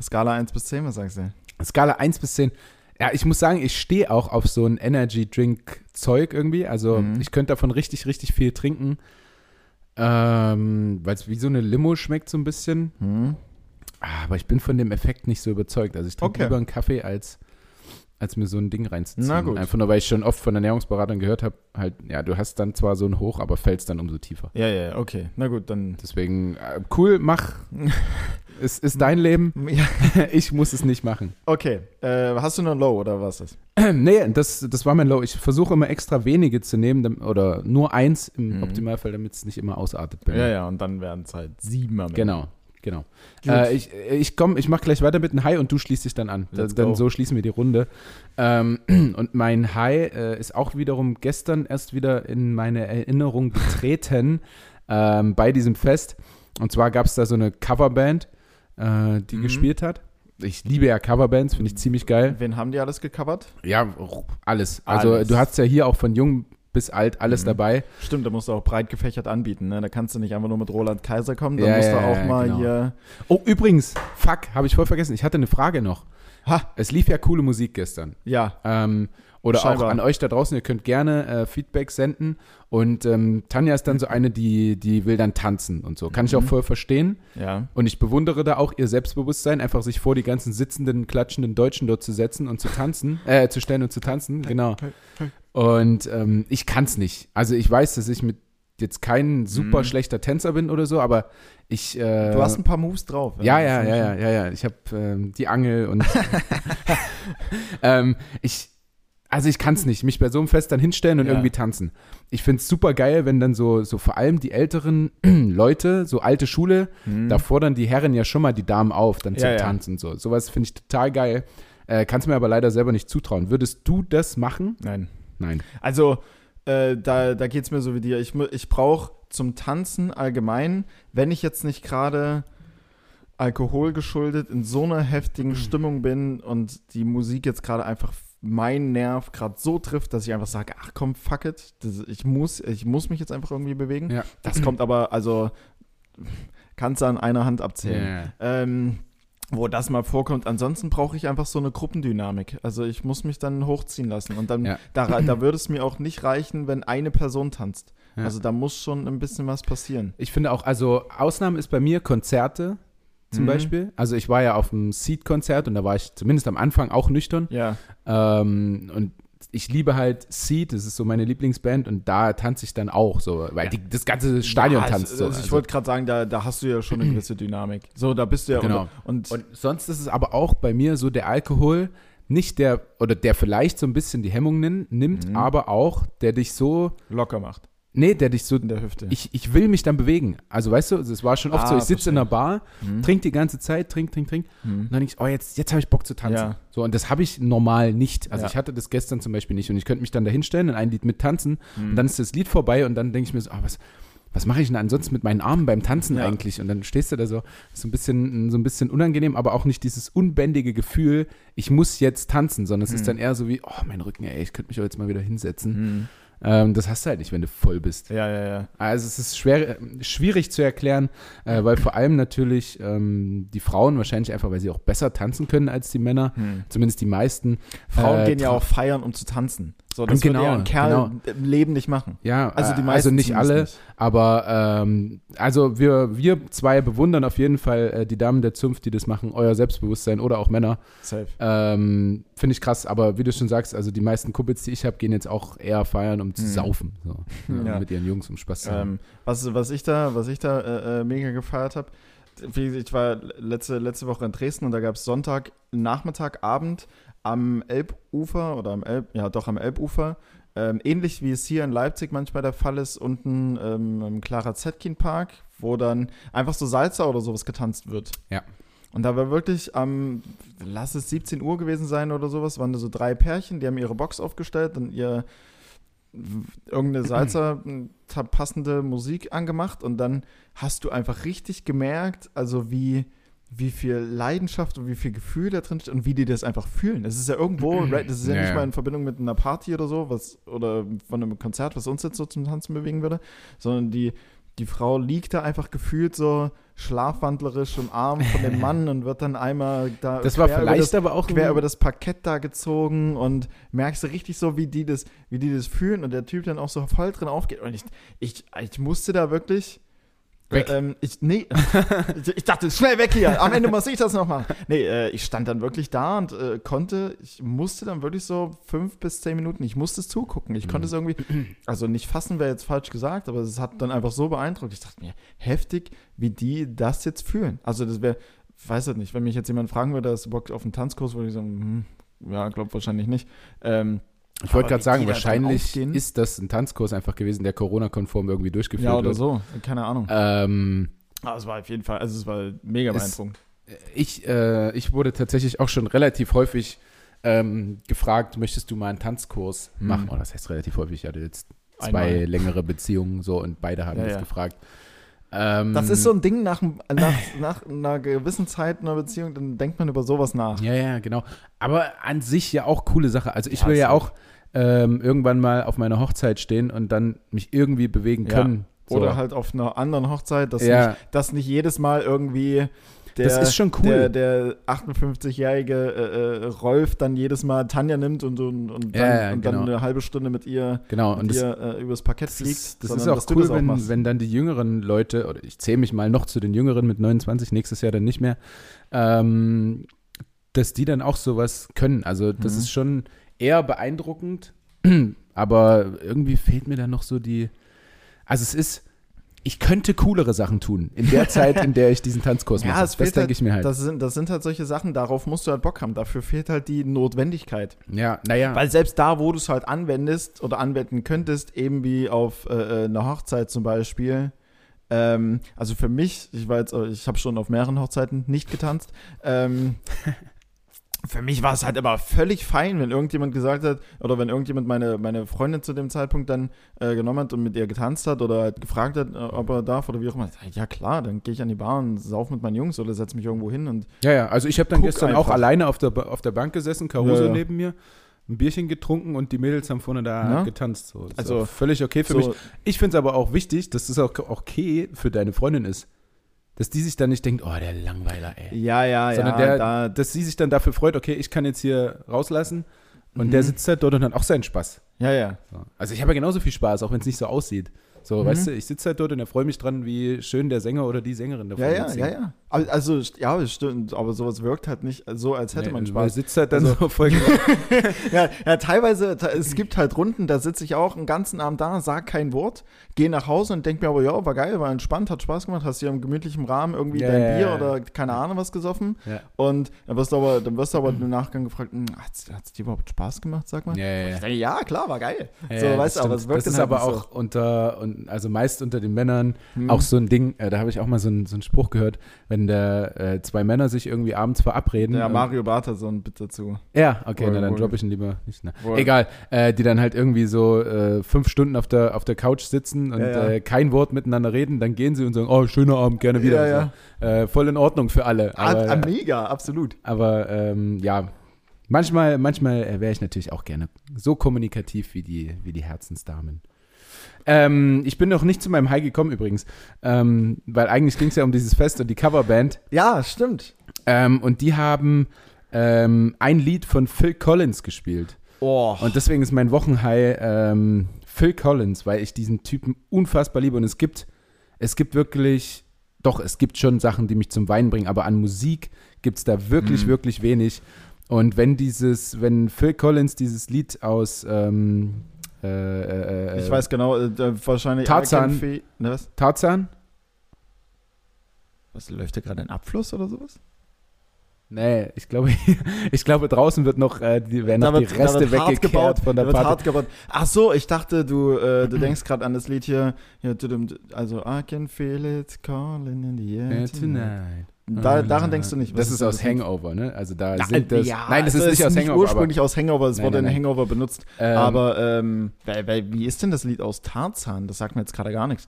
Skala 1 bis 10, was sagst du? Skala 1 bis 10... Ja, ich muss sagen, ich stehe auch auf so ein Energy-Drink-Zeug irgendwie. Also ich könnte davon richtig, richtig viel trinken. Weil es wie so eine Limo schmeckt so ein bisschen. Aber ich bin von dem Effekt nicht so überzeugt. Also ich trinke lieber einen Kaffee, als mir so ein Ding reinzuziehen. Na gut. Einfach nur, weil ich schon oft von Ernährungsberatern gehört habe, halt, ja, du hast dann zwar so ein Hoch, aber fällst dann umso tiefer. Ja, okay. Na gut, dann. Deswegen, cool, mach. Es ist dein Leben. Ja. Ich muss es nicht machen. Okay. Hast du noch ein Low oder was ist das? Nee, das war mein Low. Ich versuche immer extra wenige zu nehmen oder nur eins im Optimalfall, damit es nicht immer ausartet. Bin. Ja, und dann werden es halt 7 am Ende. Genau. Ich mache gleich weiter mit einem High und du schließt dich dann an. Dann so schließen wir die Runde. Und mein High ist auch wiederum gestern erst wieder in meine Erinnerung getreten bei diesem Fest. Und zwar gab es da so eine Coverband, die gespielt hat. Ich liebe ja Coverbands, finde ich ziemlich geil. Wen haben die alles gecovert? Ja, alles. Also du hast ja hier auch von jungen bis alt, alles dabei. Stimmt, da musst du auch breit gefächert anbieten, ne? Da kannst du nicht einfach nur mit Roland Kaiser kommen, da musst du auch mal hier. Oh, übrigens, fuck, habe ich voll vergessen, ich hatte eine Frage noch. Es lief ja coole Musik gestern. Ja. Oder scheinbar. Auch an euch da draußen, ihr könnt gerne Feedback senden. Und Tanja ist dann so eine, die will dann tanzen und so. Kann ich auch voll verstehen. Ja. Und ich bewundere da auch ihr Selbstbewusstsein, einfach sich vor die ganzen sitzenden, klatschenden Deutschen dort zu setzen und zu tanzen, zu stellen und zu tanzen, genau. Und ich kann's nicht. Also ich weiß, dass ich mit jetzt kein super schlechter Tänzer bin oder so, aber ich... du hast ein paar Moves drauf. Ja. Ich habe die Angel und... Also ich kann es nicht, mich bei so einem Fest dann hinstellen und irgendwie tanzen. Ich finde es super geil, wenn dann so vor allem die älteren Leute, so alte Schule, da fordern die Herren ja schon mal die Damen auf, dann zum Tanzen und so. Sowas finde ich total geil. Kannst mir aber leider selber nicht zutrauen. Würdest du das machen? Nein. Also da geht es mir so wie dir. Ich brauche zum Tanzen allgemein, wenn ich jetzt nicht gerade... Alkohol geschuldet, in so einer heftigen Stimmung bin und die Musik jetzt gerade einfach meinen Nerv gerade so trifft, dass ich einfach sage, ach komm, fuck it, ich muss mich jetzt einfach irgendwie bewegen. Ja. Das kommt aber, also kannst du an einer Hand abzählen. Yeah. Wo das mal vorkommt. Ansonsten brauche ich einfach so eine Gruppendynamik. Also ich muss mich dann hochziehen lassen und dann, da würde es mir auch nicht reichen, wenn eine Person tanzt. Ja. Also da muss schon ein bisschen was passieren. Ich finde auch, also Ausnahme ist bei mir Konzerte, zum Beispiel. Also ich war ja auf dem Seed-Konzert und da war ich zumindest am Anfang auch nüchtern. Ja. Und ich liebe halt Seed, das ist so meine Lieblingsband und da tanze ich dann auch so, weil das ganze Stadion tanzt so. Also ich wollte gerade sagen, da hast du ja schon eine gewisse Dynamik. So, da bist du ja. Genau. Und sonst ist es aber auch bei mir so der Alkohol, nicht der, oder der vielleicht so ein bisschen die Hemmungen nimmt, aber auch, der dich so locker macht. Nee, der dich so, in der Hüfte. Ich will mich dann bewegen. Also weißt du, es war schon oft so, ich sitze in einer Bar, trinke die ganze Zeit, trink. Und dann denke ich, jetzt habe ich Bock zu tanzen. Ja. So, und das habe ich normal nicht. Also ich hatte das gestern zum Beispiel nicht. Und ich könnte mich dann da hinstellen und ein Lied mit tanzen. Und dann ist das Lied vorbei und dann denke ich mir so, was mache ich denn ansonsten mit meinen Armen beim Tanzen eigentlich? Und dann stehst du da so ein bisschen unangenehm, aber auch nicht dieses unbändige Gefühl, ich muss jetzt tanzen, sondern es ist dann eher so wie, mein Rücken, ey, ich könnte mich auch jetzt mal wieder hinsetzen. Das hast du halt nicht, wenn du voll bist. Ja. Also es ist schwierig zu erklären, weil vor allem natürlich die Frauen wahrscheinlich einfach, weil sie auch besser tanzen können als die Männer, zumindest die meisten. Frauen gehen ja auch feiern, um zu tanzen. So, das würde ja ein Kerl im Leben nicht machen. Ja, also die meisten, also nicht alle, nicht. Aber also wir zwei bewundern auf jeden Fall die Damen der Zunft, die das machen, euer Selbstbewusstsein oder auch Männer. Safe. Finde ich krass, aber wie du schon sagst, also die meisten Kumpels, die ich habe, gehen jetzt auch eher feiern, um zu saufen. So, mit ihren Jungs, um Spaß zu haben. Was ich da mega gefeiert habe, ich war letzte Woche in Dresden und da gab es Sonntag, Nachmittag, Abend am Elbufer am Elbufer, ähnlich wie es hier in Leipzig manchmal der Fall ist, unten im Clara-Zetkin-Park, wo dann einfach so Salsa oder sowas getanzt wird. Ja. Und da war wirklich am, lass es 17 Uhr gewesen sein oder sowas, waren da so 3 Pärchen, die haben ihre Box aufgestellt und ihr irgendeine Salsa passende Musik angemacht und dann hast du einfach richtig gemerkt, also wie viel Leidenschaft und wie viel Gefühl da drin steht und wie die das einfach fühlen. Das ist ja irgendwo, das ist ja nicht mal in Verbindung mit einer Party oder so, oder von einem Konzert, was uns jetzt so zum Tanzen bewegen würde, sondern die Frau liegt da einfach gefühlt so schlafwandlerisch im Arm von dem Mann und wird dann einmal da quer über das Parkett da gezogen und merkst du richtig so, wie die das fühlen und der Typ dann auch so voll drin aufgeht. Und ich musste da wirklich weg. Ich dachte, schnell weg hier, am Ende muss ich das noch machen. Ich stand dann wirklich da und ich musste dann wirklich so 5 bis 10 Minuten, ich musste es zugucken. Ich konnte es irgendwie, also nicht fassen wäre jetzt falsch gesagt, aber es hat dann einfach so beeindruckt. Ich dachte mir, heftig, wie die das jetzt fühlen. Also das wäre, ich weiß es nicht, wenn mich jetzt jemand fragen würde, hast du Bock auf einen Tanzkurs, würde ich sagen, glaub wahrscheinlich nicht. Ich wollte gerade sagen, wahrscheinlich ist das ein Tanzkurs einfach gewesen, der Corona-konform irgendwie durchgeführt wird. Ja, oder so, keine Ahnung. Aber es war auf jeden Fall, also es war mega beeindruckend. Ich wurde tatsächlich auch schon relativ häufig gefragt, möchtest du mal einen Tanzkurs machen? Oh, das heißt relativ häufig, ich hatte jetzt 2 einmal längere Beziehungen so und beide haben das gefragt. Das ist so ein Ding, nach einer gewissen Zeit einer Beziehung, dann denkt man über sowas nach. Ja, genau. Aber an sich ja auch coole Sache. Also ich will ja auch irgendwann mal auf meiner Hochzeit stehen und dann mich irgendwie bewegen können. So. Oder halt auf einer anderen Hochzeit, dass nicht jedes Mal irgendwie das ist schon cool. Der 58-jährige Rolf dann jedes Mal Tanja nimmt und dann eine halbe Stunde mit ihr übers Parkett fliegt. Das ist auch cool, wenn dann die jüngeren Leute, oder ich zähle mich mal noch zu den Jüngeren mit 29, nächstes Jahr dann nicht mehr, dass die dann auch sowas können. Also das ist schon eher beeindruckend, aber irgendwie fehlt mir dann noch so die, also es ist, ich könnte coolere Sachen tun in der Zeit, in der ich diesen Tanzkurs mache. Das denke ich mir halt. Das sind halt solche Sachen, darauf musst du halt Bock haben. Dafür fehlt halt die Notwendigkeit. Ja, naja. Weil selbst da, wo du es halt anwendest oder anwenden könntest, eben wie auf einer Hochzeit zum Beispiel, also für mich, ich habe schon auf mehreren Hochzeiten nicht getanzt, für mich war es halt immer völlig fein, wenn irgendjemand gesagt hat, oder wenn irgendjemand meine Freundin zu dem Zeitpunkt dann genommen hat und mit ihr getanzt hat oder halt gefragt hat, ob er darf oder wie auch immer. Ja klar, dann gehe ich an die Bar und sauf mit meinen Jungs oder setze mich irgendwo hin. Und ja, also ich habe dann gestern einfach auch alleine auf der Bank gesessen, Caruso neben mir, ein Bierchen getrunken und die Mädels haben vorne da getanzt. So. Also völlig okay für mich. Ich finde es aber auch wichtig, dass das auch okay für deine Freundin ist. Dass die sich dann nicht denkt, oh, der Langweiler, ey. Ja. Sondern dass sie sich dann dafür freut, okay, ich kann jetzt hier rauslassen und der sitzt halt dort und hat auch seinen Spaß. Ja. So. Also ich habe ja genauso viel Spaß, auch wenn es nicht so aussieht. So, weißt du, ich sitze halt dort und erfreue mich dran, wie schön der Sänger oder die Sängerin davon singt. Ja. Also, ja, stimmt, aber sowas wirkt halt nicht so, als hätte man Spaß. Man sitzt halt dann so voll ja, teilweise, es gibt halt Runden, da sitze ich auch einen ganzen Abend da, sag kein Wort, gehe nach Hause und denke mir aber, ja, war geil, war entspannt, hat Spaß gemacht, hast hier im gemütlichen Rahmen irgendwie dein Bier oder keine Ahnung was gesoffen und dann wirst du aber im Nachgang gefragt, hat's dir überhaupt Spaß gemacht, sag mal? Ja. Ich denke, ja, klar, war geil. Weißt du, aber es wirkt das ist halt aber auch so. Also meist unter den Männern auch so ein Ding, da habe ich auch mal so einen Spruch gehört, wenn da zwei Männer sich irgendwie abends verabreden. Ja, Mario Barterson, bitte zu. Ja, okay, dann droppe ich ihn lieber nicht. Egal, die dann halt irgendwie so 5 Stunden auf der Couch sitzen und kein Wort miteinander reden, dann gehen sie und sagen, oh, schöner Abend, gerne wieder. Ja. Voll in Ordnung für alle. Aber, mega, absolut. Aber manchmal wäre ich natürlich auch gerne so kommunikativ wie die Herzensdamen. Ich bin noch nicht zu meinem High gekommen übrigens, weil eigentlich ging es ja um dieses Fest und die Coverband. Ja, stimmt. Und die haben ein Lied von Phil Collins gespielt. Oh. Und deswegen ist mein Wochenhigh Phil Collins, weil ich diesen Typen unfassbar liebe. Und es gibt schon Sachen, die mich zum Weinen bringen, aber an Musik gibt es da wirklich, wirklich wenig. Und wenn Phil Collins dieses Lied aus ich weiß genau, wahrscheinlich Tarzan? Was, läuft da gerade ein Abfluss oder sowas? Nee, ich glaube draußen wird noch die Reste weggekehrt von der Party. Ach so, ich dachte, du denkst gerade an das Lied hier, also I can feel it calling in the air tonight. Daran denkst du nicht. Das ist aus Hangover, ne? Also da singt das. Ja, nein, das ist nicht aus Hangover. Ursprünglich aus Hangover, es wurde in Hangover benutzt. Aber wie ist denn das Lied aus Tarzan? Das sagt mir jetzt gerade gar nichts.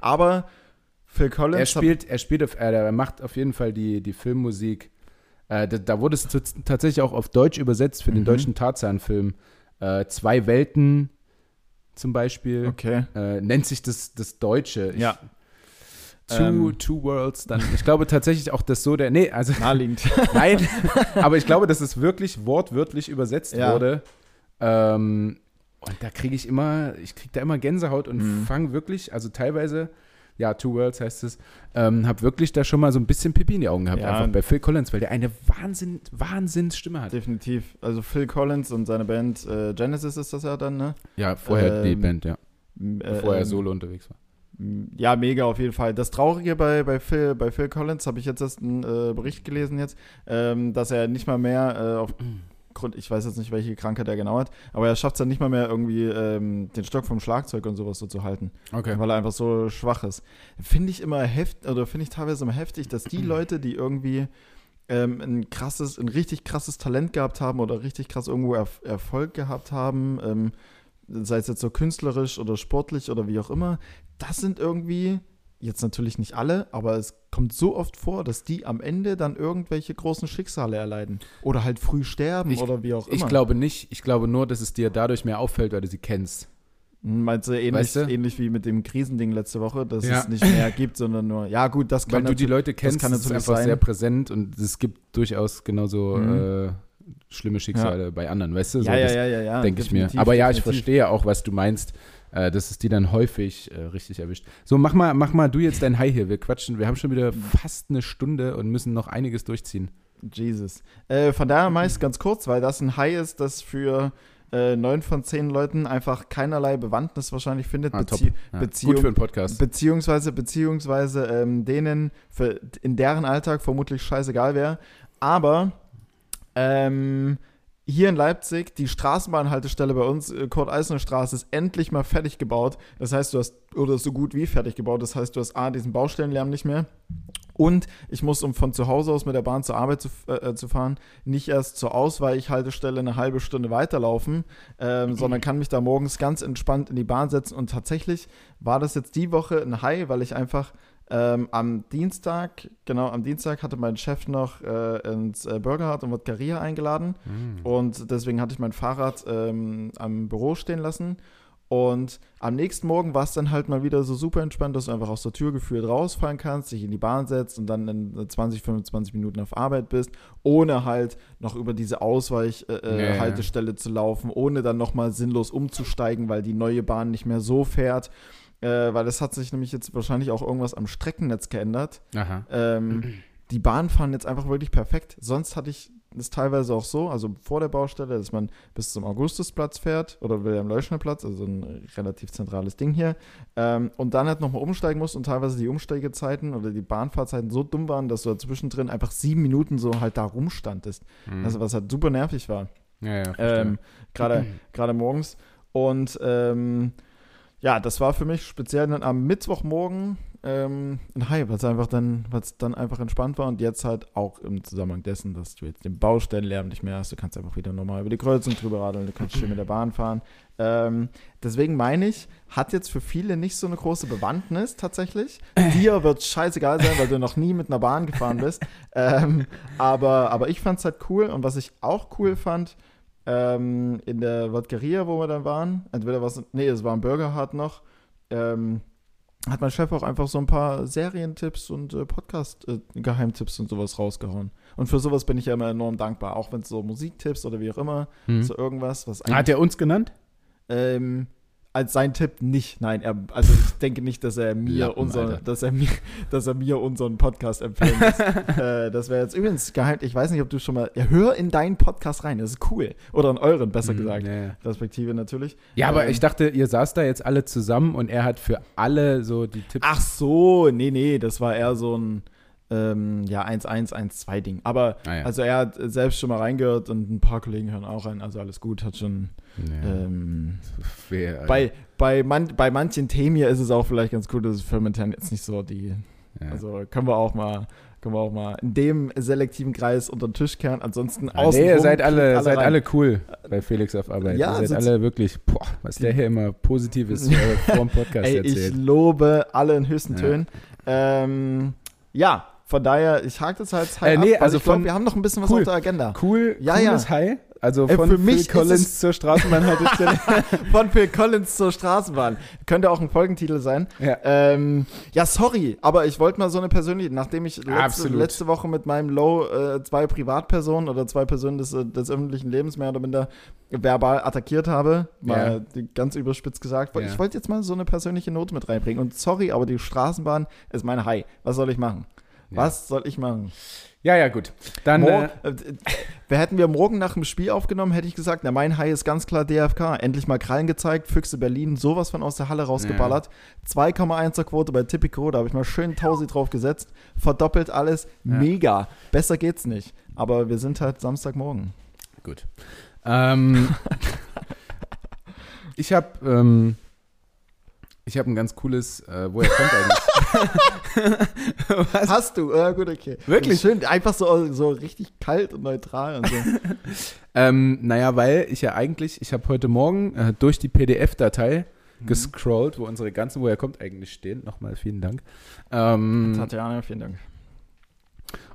Aber Phil Collins. Er macht auf jeden Fall die Filmmusik. Da wurde es tatsächlich auch auf Deutsch übersetzt für den deutschen Tarzan-Film. Zwei Welten zum Beispiel. Okay. Nennt sich das Deutsche. Ja. Two Worlds dann. Ich glaube tatsächlich auch, dass so der. Nee, also. Naheliegend. Nein, aber ich glaube, dass es wirklich wortwörtlich übersetzt wurde. Und da kriege ich immer. Ich kriege da immer Gänsehaut und fange wirklich. Also teilweise. Ja, Two Worlds heißt es. Habe wirklich da schon mal so ein bisschen Pipi in die Augen gehabt. Einfach bei Phil Collins, weil der eine Wahnsinnsstimme hat. Definitiv. Also Phil Collins und seine Band Genesis ist das ja dann, ne? Ja, vorher die Band, ja. Bevor er solo unterwegs war. Ja, mega auf jeden Fall. Das Traurige bei Phil Collins, habe ich jetzt erst einen Bericht gelesen jetzt, dass er nicht mal mehr aufgrund, ich weiß jetzt nicht, welche Krankheit er genau hat, aber er schafft es dann nicht mal mehr irgendwie den Stock vom Schlagzeug und sowas so zu halten. Okay. Weil er einfach so schwach ist. Finde ich teilweise immer heftig, dass die Leute, die irgendwie ein richtig krasses Talent gehabt haben oder richtig krass irgendwo Erfolg gehabt haben, sei es jetzt so künstlerisch oder sportlich oder wie auch immer, das sind irgendwie jetzt natürlich nicht alle, aber es kommt so oft vor, dass die am Ende dann irgendwelche großen Schicksale erleiden oder halt früh sterben oder wie auch immer. Ich glaube nicht. Ich glaube nur, dass es dir dadurch mehr auffällt, weil du sie kennst. Meinst du, ähnlich wie mit dem Krisending letzte Woche, dass es nicht mehr gibt, sondern nur, ja gut, das kann natürlich sein. Weil du die Leute kennst, das ist einfach sehr präsent und es gibt durchaus genauso schlimme Schicksale bei anderen, weißt du? So, ja, denke ich mir. Aber ja, ich verstehe auch, was du meinst, dass es die dann häufig richtig erwischt. So, mach mal du jetzt dein High hier, wir quatschen, wir haben schon wieder fast eine Stunde und müssen noch einiges durchziehen. Jesus. Von daher meist ganz kurz, weil das ein High ist, das für 9 von 10 Leuten einfach keinerlei Bewandtnis wahrscheinlich findet. Gut für einen Podcast. Beziehungsweise denen, in deren Alltag vermutlich scheißegal wäre. Aber hier in Leipzig, die Straßenbahnhaltestelle bei uns, Kurt-Eisner-Straße, ist endlich mal fertig gebaut. Das heißt, oder so gut wie fertig gebaut. Das heißt, du hast A, diesen Baustellenlärm nicht mehr. Und ich muss, um von zu Hause aus mit der Bahn zur Arbeit zu fahren, nicht erst zur Ausweichhaltestelle eine halbe Stunde weiterlaufen, sondern kann mich da morgens ganz entspannt in die Bahn setzen. Und tatsächlich war das jetzt die Woche ein High, weil ich einfach am Dienstag hatte mein Chef noch ins Burger Hut und Wodkaria eingeladen. Und deswegen hatte ich mein Fahrrad am Büro stehen lassen. Und am nächsten Morgen war es dann halt mal wieder so super entspannt, dass du einfach aus der Tür gefühlt rausfahren kannst, dich in die Bahn setzt und dann in 20, 25 Minuten auf Arbeit bist, ohne halt noch über diese Ausweichhaltestelle zu laufen, ohne dann nochmal sinnlos umzusteigen, weil die neue Bahn nicht mehr so fährt. Weil das hat sich nämlich jetzt wahrscheinlich auch irgendwas am Streckennetz geändert. Aha. Die Bahnen fahren jetzt einfach wirklich perfekt. Sonst hatte ich das teilweise auch so, also vor der Baustelle, dass man bis zum Augustusplatz fährt oder am Leuschnerplatz, also ein relativ zentrales Ding hier, und dann halt nochmal umsteigen muss und teilweise die Umsteigezeiten oder die Bahnfahrzeiten so dumm waren, dass du zwischendrin einfach 7 Minuten so halt da rumstandest. Also was halt super nervig war. Ja, gerade morgens. Und ja, das war für mich speziell dann am Mittwochmorgen ein High, weil es dann einfach entspannt war und jetzt halt auch im Zusammenhang dessen, dass du jetzt den Baustellenlärm nicht mehr hast, du kannst einfach wieder normal über die Kreuzung drüber radeln, du kannst schön mit der Bahn fahren. Deswegen meine ich, hat jetzt für viele nicht so eine große Bewandtnis tatsächlich. Dir wird scheißegal sein, weil du noch nie mit einer Bahn gefahren bist. Aber ich fand es halt cool und was ich auch cool fand, in der Wodkaria, wo wir dann waren, es war ein Burger Hut noch, hat mein Chef auch einfach so ein paar Serientipps und Podcast-Geheimtipps und sowas rausgehauen. Und für sowas bin ich ja immer enorm dankbar, auch wenn es so Musiktipps oder wie auch immer, so irgendwas. Was hat er uns genannt? Als sein Tipp nicht. Nein, ich denke nicht, dass er mir unseren Podcast empfehlen lässt. Das wäre jetzt übrigens geheim. Ich weiß nicht, ob du schon mal. Ja, hör in deinen Podcast rein. Das ist cool. Oder in euren, besser gesagt. Yeah. Respektive natürlich. Ja, aber ich dachte, ihr saßt da jetzt alle zusammen und er hat für alle so die Tipps. Ach so, nee, das war eher so ein 1-1-1-2-Ding. Aber also er hat selbst schon mal reingehört und ein paar Kollegen hören auch rein. Also alles gut, hat schon fair, bei manchen Themen hier ist es auch vielleicht ganz cool, dass es Firmentern jetzt nicht so die. Ja. Also können wir auch mal in dem selektiven Kreis unter den Tisch kehren. Ansonsten außen. Nee, ihr seid alle cool bei Felix auf Arbeit. Ja, ihr seid alle wirklich, was der hier immer Positives vor dem Podcast erzählt. Ich lobe alle in höchsten Tönen. Ja, von daher, ich hake das halt ab, also ich glaube, wir haben noch ein bisschen was auf der Agenda. Cooles High, also von Phil Collins zur Straßenbahnhaltestelle. Von Phil Collins zur Straßenbahn. Könnte auch ein Folgentitel sein. Ja, sorry, aber ich wollte mal so eine persönliche, nachdem ich letzte Woche mit meinem Low zwei Privatpersonen oder zwei Personen des öffentlichen Lebens mehr oder minder verbal attackiert habe, mal ganz überspitzt gesagt. Ich wollte jetzt mal so eine persönliche Note mit reinbringen. Und sorry, aber die Straßenbahn ist mein High. Was soll ich machen? Ja. Was soll ich machen? Ja, gut. Dann hätten wir morgen nach dem Spiel aufgenommen, hätte ich gesagt, mein High ist ganz klar DFK. Endlich mal Krallen gezeigt, Füchse Berlin, sowas von aus der Halle rausgeballert. Ja. 2,1er Quote bei Tipico, da habe ich mal schön 1000 drauf gesetzt. Verdoppelt alles, mega. Besser geht's nicht. Aber wir sind halt Samstagmorgen. Gut. Ich habe ein ganz cooles, woher kommt eigentlich? Was? Hast du? Ja, gut, okay. Wirklich? Schön, einfach so richtig kalt und neutral und so. Weil ich habe heute Morgen durch die PDF-Datei gescrollt, wo unsere ganzen Woher kommt eigentlich stehen. Nochmal vielen Dank. Tatjana, vielen Dank.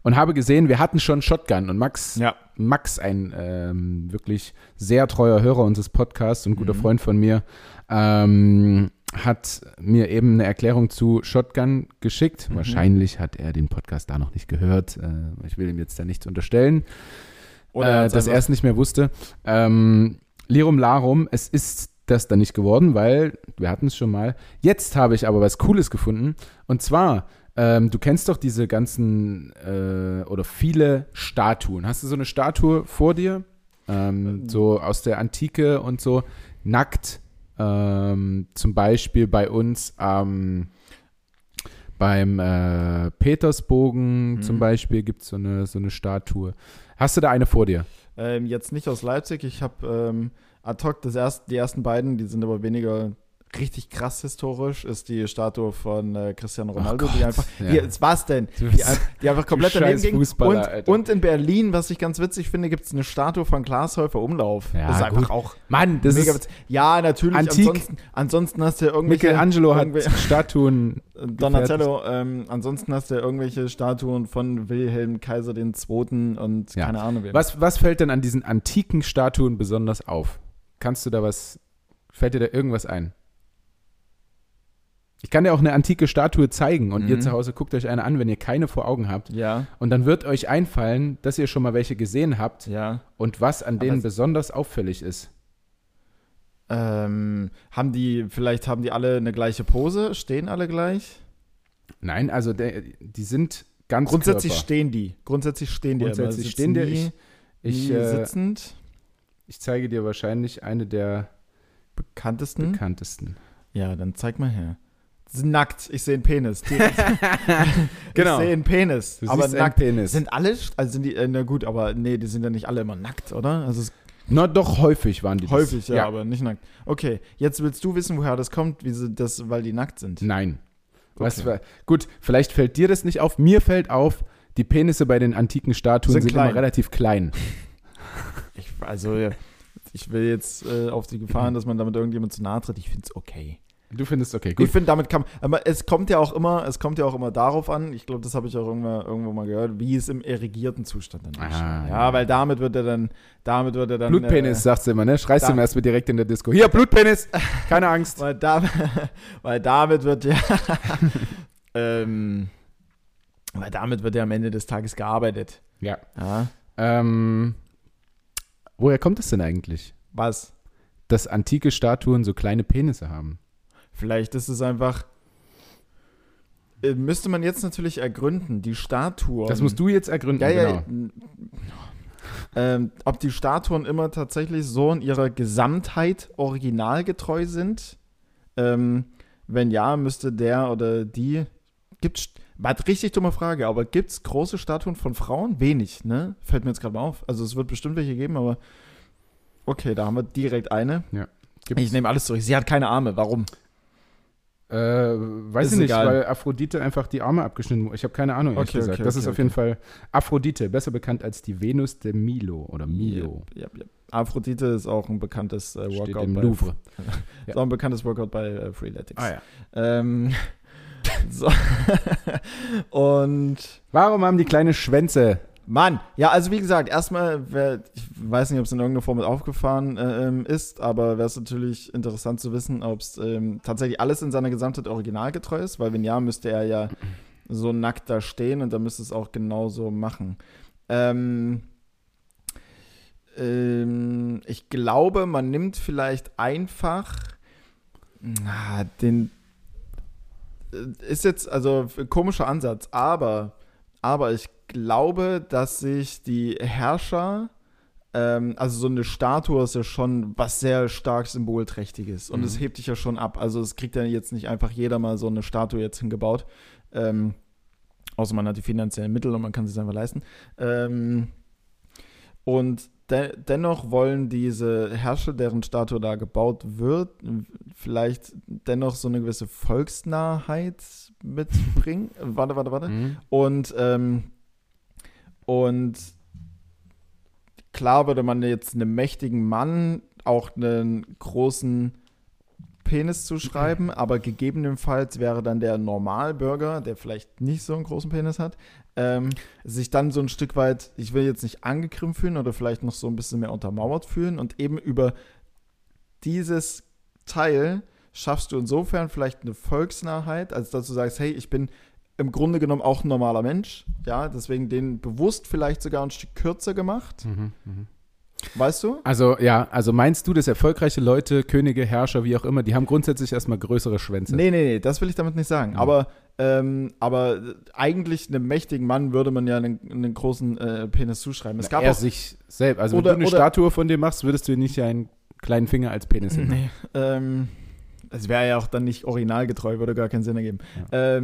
Und habe gesehen, wir hatten schon Shotgun und Max, Max, ein wirklich sehr treuer Hörer unseres Podcasts und guter Freund von mir, hat mir eben eine Erklärung zu Shotgun geschickt. Wahrscheinlich hat er den Podcast da noch nicht gehört. Ich will ihm jetzt da nichts unterstellen, oder dass er es nicht mehr wusste. Lirum Larum, es ist das dann nicht geworden, weil wir hatten es schon mal. Jetzt habe ich aber was Cooles gefunden. Und zwar, du kennst doch diese ganzen oder viele Statuen. Hast du so eine Statue vor dir? So aus der Antike und so, nackt. Zum Beispiel bei uns beim Petersbogen zum Beispiel gibt es so eine Statue. Hast du da eine vor dir? Jetzt nicht aus Leipzig. Ich habe ad hoc die ersten beiden, die sind aber weniger richtig krass historisch, ist die Statue von Cristiano Ronaldo, die einfach, jetzt war's denn, die einfach komplett daneben ging. Und in Berlin, was ich ganz witzig finde, gibt's eine Statue von Glashäufer Umlauf. Ja, das ist einfach auch, Mann, das mega ist witzig. Ja, natürlich, antik. Ansonsten hast du ja irgendwelche Michelangelo hat Statuen Donatello, ansonsten hast du ja irgendwelche Statuen von Wilhelm Kaiser II. Und keine Ahnung wer. Was fällt denn an diesen antiken Statuen besonders auf? Fällt dir da irgendwas ein? Ich kann dir auch eine antike Statue zeigen und ihr zu Hause guckt euch eine an, wenn ihr keine vor Augen habt. Ja. Und dann wird euch einfallen, dass ihr schon mal welche gesehen habt und was an denen besonders auffällig ist. Haben die alle eine gleiche Pose? Stehen alle gleich? Nein, also die sind ganz grundsätzlich Körper. Grundsätzlich stehen die. Sitzend. Ich zeige dir wahrscheinlich eine der bekanntesten. Ja, dann zeig mal her. Nackt, ich sehe einen Penis. Genau. Ich sehe einen Penis, du aber nackt. Penis. Sind alle, also sind die, na gut, aber nee, die sind ja nicht alle immer nackt, oder? Also doch, häufig waren die das. Häufig, ja, aber nicht nackt. Okay, jetzt willst du wissen, woher das kommt, weil die nackt sind? Nein. Okay. Gut, vielleicht fällt dir das nicht auf. Mir fällt auf, die Penisse bei den antiken Statuen sind immer relativ klein. Ich will jetzt auf die Gefahren, dass man damit irgendjemand zu nahe tritt. Ich finde es okay. Du findest okay, gut. Ich finde, damit es kommt ja auch immer darauf an, ich glaube, das habe ich auch irgendwo mal gehört, wie es im erregierten Zustand dann ist. Ja, weil damit wird er dann Blutpenis, sagst du immer, ne? Schreist du ihm erstmal direkt in der Disco. Hier, Blutpenis! Keine Angst. Weil damit wird ja am Ende des Tages gearbeitet. Ja. Woher kommt das denn eigentlich? Was? Dass antike Statuen so kleine Penisse haben. Vielleicht ist es einfach. Müsste man jetzt natürlich ergründen, die Statuen. Das musst du jetzt ergründen, genau. Ob die Statuen immer tatsächlich so in ihrer Gesamtheit originalgetreu sind? Wenn ja, müsste der oder die. War eine richtig dumme Frage, aber gibt es große Statuen von Frauen? Wenig, ne? Fällt mir jetzt gerade mal auf. Also es wird bestimmt welche geben, aber okay, da haben wir direkt eine. Ja. Ich nehme alles zurück. Sie hat keine Arme. Warum? Weiß ich nicht, weil Aphrodite einfach die Arme abgeschnitten wurde. Ich habe keine Ahnung, ehrlich gesagt. Das ist auf jeden Fall Aphrodite, besser bekannt als die Venus de Milo oder Milo. Yep. Aphrodite ist auch ein bekanntes Workout im Louvre. Ist auch ein bekanntes Workout bei Freeletics. So. Und warum haben die kleine Schwänze? Mann, ja, also wie gesagt, erstmal, ich weiß nicht, ob es in irgendeiner Form mit aufgefahren ist, aber wäre es natürlich interessant zu wissen, ob es tatsächlich alles in seiner Gesamtheit originalgetreu ist, weil wenn ja, müsste er ja so nackt da stehen und dann müsste es auch genauso machen. Ich glaube, man nimmt vielleicht einfach ist jetzt also ein komischer Ansatz, aber ich glaube, dass sich die Herrscher, also so eine Statue ist ja schon was sehr stark Symbolträchtiges und es hebt dich ja schon ab. Also es kriegt ja jetzt nicht einfach jeder mal so eine Statue jetzt hingebaut, außer man hat die finanziellen Mittel und man kann sie einfach leisten. Und dennoch wollen diese Herrscher, deren Statue da gebaut wird, vielleicht dennoch so eine gewisse Volksnahheit mitbringen. Warte. Und klar würde man jetzt einem mächtigen Mann auch einen großen Penis zu schreiben, aber gegebenenfalls wäre dann der Normalbürger, der vielleicht nicht so einen großen Penis hat, sich dann so ein Stück weit, ich will jetzt nicht angegriffen fühlen oder vielleicht noch so ein bisschen mehr untermauert fühlen, und eben über dieses Teil schaffst du insofern vielleicht eine Volksnahheit, als dass du sagst, hey, ich bin im Grunde genommen auch ein normaler Mensch, ja, deswegen den bewusst vielleicht sogar ein Stück kürzer gemacht. Mhm, mh. Weißt du? Also, ja, also meinst du, dass erfolgreiche Leute, Könige, Herrscher, wie auch immer, die haben grundsätzlich erstmal größere Schwänze? Nee, das will ich damit nicht sagen. Mhm. Aber eigentlich einem mächtigen Mann würde man ja einen großen Penis zuschreiben. Es gab er auch sich selbst. Also, wenn du eine Statue von dem machst, würdest du nicht einen kleinen Finger als Penis hin. Nee, es wäre ja auch dann nicht originalgetreu, würde gar keinen Sinn ergeben. Ja.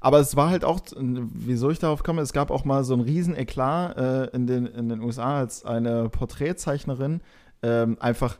Aber es war halt auch, wieso ich darauf komme, es gab auch mal so einen riesen Eklat in den USA, als eine Porträtzeichnerin einfach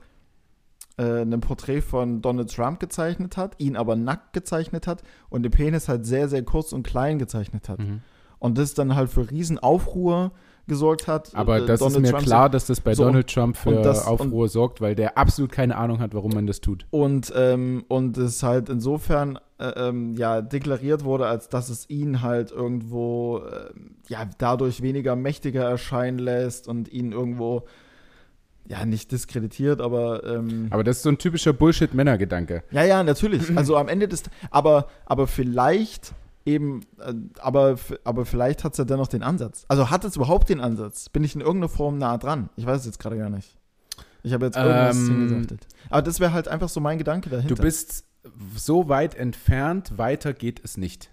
ein Porträt von Donald Trump gezeichnet hat, ihn aber nackt gezeichnet hat und den Penis halt sehr, sehr kurz und klein gezeichnet hat. Mhm. Und das dann halt für riesen Aufruhr gesorgt hat. Aber das Donald ist mir Trump klar, dass das bei so Donald Trump für Aufruhr sorgt, weil der absolut keine Ahnung hat, warum man das tut. Und es halt insofern deklariert wurde, als dass es ihn halt irgendwo dadurch weniger mächtiger erscheinen lässt und ihn irgendwo nicht diskreditiert, aber aber das ist so ein typischer Bullshit-Männer-Gedanke. Ja, natürlich. Also am Ende vielleicht hat es ja dennoch den Ansatz. Also hat es überhaupt den Ansatz? Bin ich in irgendeiner Form nah dran? Ich weiß es jetzt gerade gar nicht. Ich habe jetzt irgendwas hingesaftet. Aber das wäre halt einfach so mein Gedanke dahinter. Du bist so weit entfernt, weiter geht es nicht.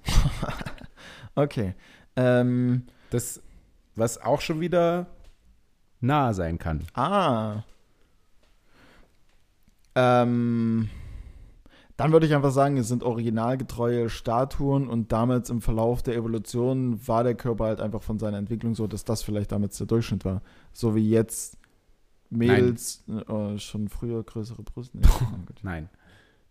Okay. Das, was auch schon wieder nah sein kann. Dann würde ich einfach sagen, es sind originalgetreue Statuen und damals im Verlauf der Evolution war der Körper halt einfach von seiner Entwicklung so, dass das vielleicht damals der Durchschnitt war. So wie jetzt Mädels schon früher größere Brüste. Nee, nein.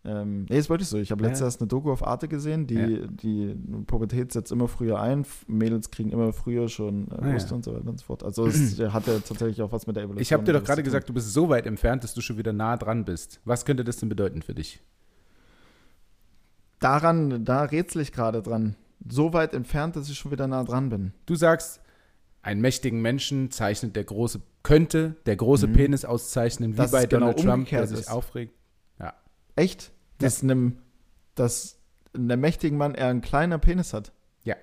Das wollte ich so. Ich habe letztes Jahr eine Doku auf Arte gesehen, die Pubertät setzt immer früher ein, Mädels kriegen immer früher schon Brüste und so weiter und so fort. Also es hat ja tatsächlich auch was mit der Evolution. Ich habe dir doch gerade gesagt, du bist so weit entfernt, dass du schon wieder nah dran bist. Was könnte das denn bedeuten für dich? Da rätsel ich gerade dran. So weit entfernt, dass ich schon wieder nah dran bin. Du sagst, einen mächtigen Menschen könnte der große Penis auszeichnen, wie das bei Donald Trump, der sich aufregt. Ja. Echt? Dass einem mächtigen Mann eher ein kleiner Penis hat? Ja.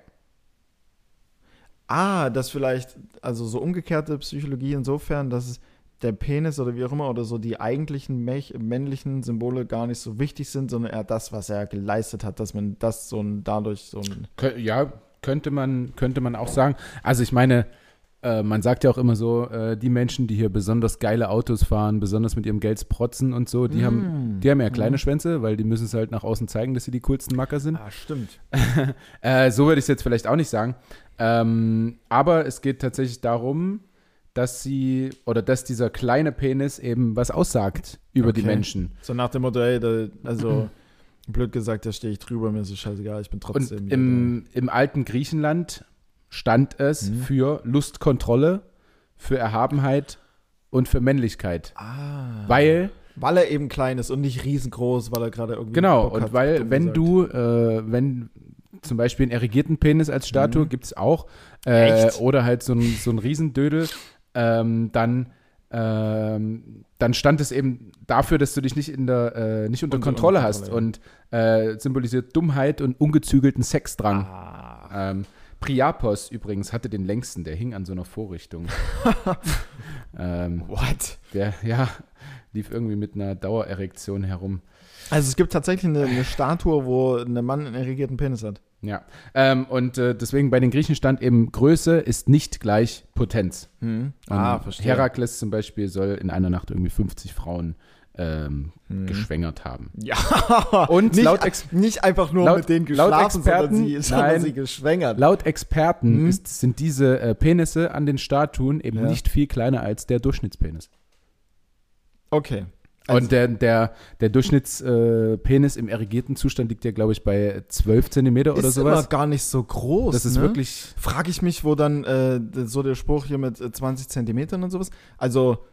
Dass vielleicht, also so umgekehrte Psychologie insofern, dass es der Penis oder wie auch immer oder so die eigentlichen männlichen Symbole gar nicht so wichtig sind, sondern eher das, was er geleistet hat, dass man das dadurch könnte man auch sagen. Also ich meine, man sagt ja auch immer so, die Menschen, die hier besonders geile Autos fahren, besonders mit ihrem Geld sprotzen und so, die haben ja kleine Schwänze, weil die müssen es halt nach außen zeigen, dass sie die coolsten Macker sind. Ah, stimmt. So würde ich es jetzt vielleicht auch nicht sagen. Aber es geht tatsächlich darum, dass dieser kleine Penis eben was aussagt über die Menschen. So nach dem Motto, blöd gesagt, da stehe ich drüber, mir ist es scheißegal, ich bin trotzdem. Und im alten Griechenland stand es für Lustkontrolle, für Erhabenheit und für Männlichkeit. Weil er eben klein ist und nicht riesengroß, weil er gerade irgendwie. Genau, Bock und hat, weil, wenn du, wenn. Zum Beispiel einen erregierten Penis als Statue gibt es auch. Oder halt so ein Riesendödel. Dann stand es eben dafür, dass du dich nicht unter Kontrolle hast. Und symbolisiert Dummheit und ungezügelten Sexdrang. Priapos übrigens hatte den längsten, der hing an so einer Vorrichtung. What? Der lief irgendwie mit einer Dauererektion herum. Also es gibt tatsächlich eine Statue, wo ein Mann einen erregierten Penis hat. Ja, deswegen bei den Griechen stand eben, Größe ist nicht gleich Potenz. Verstehe. Herakles zum Beispiel soll in einer Nacht irgendwie 50 Frauen geschwängert haben. Ja, und nicht einfach nur mit denen geschlafen, sondern sie geschwängert. Laut Experten sind diese Penisse an den Statuen eben nicht viel kleiner als der Durchschnittspenis. Okay. Also und der Durchschnittspenis im erregierten Zustand liegt ja, glaube ich, bei 12 Zentimeter oder sowas. Ist immer gar nicht so groß. Das ist wirklich. Frage ich mich, wo dann so der Spruch hier mit 20 Zentimetern und sowas. Also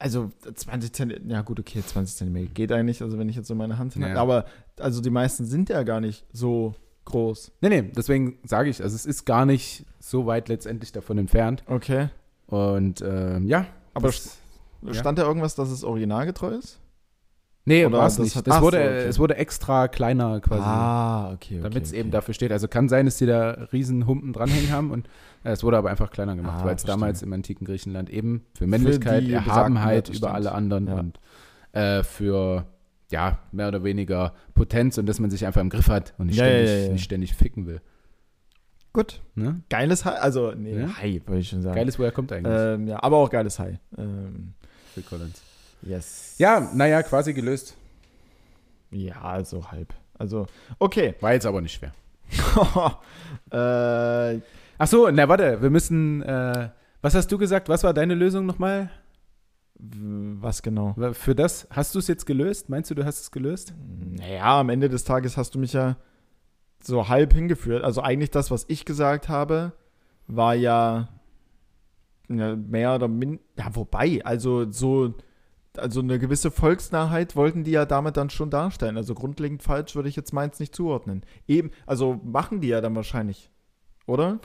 Also 20 Zentimeter, ja gut, okay, 20 Zentimeter geht eigentlich, also wenn ich jetzt so meine Hand hinhalte. Ja. Aber also die meisten sind ja gar nicht so groß. Nee, deswegen sage ich, also es ist gar nicht so weit letztendlich davon entfernt. Okay. Und ja. Aber stand da irgendwas, dass es originalgetreu ist? Nee, war es nicht. Es wurde extra kleiner quasi. Ah, okay. Damit es eben dafür steht. Also kann sein, dass die da riesen Humpen dranhängen haben. Und es wurde aber einfach kleiner gemacht, weil es damals im antiken Griechenland eben für Männlichkeit, für Erhabenheit über alle anderen und für mehr oder weniger Potenz und dass man sich einfach im Griff hat und nicht ständig ficken will. Gut. Ne? Geiles High. Also, High würde ich schon sagen. Geiles, woher kommt eigentlich? Ja, aber auch geiles High. Phil Collins. Yes. Ja, quasi gelöst. Ja, also halb. Also, okay. War jetzt aber nicht schwer. Ach so, warte, wir müssen, was hast du gesagt? Was war deine Lösung nochmal? Was genau? Für das, hast du es jetzt gelöst? Meinst du hast es gelöst? Naja, am Ende des Tages hast du mich ja so halb hingeführt. Also eigentlich das, was ich gesagt habe, war ja mehr oder minder, ja, wobei, also eine gewisse Volksnahheit wollten die ja damit dann schon darstellen. Also grundlegend falsch würde ich jetzt meins nicht zuordnen. Eben, also machen die ja dann wahrscheinlich, oder?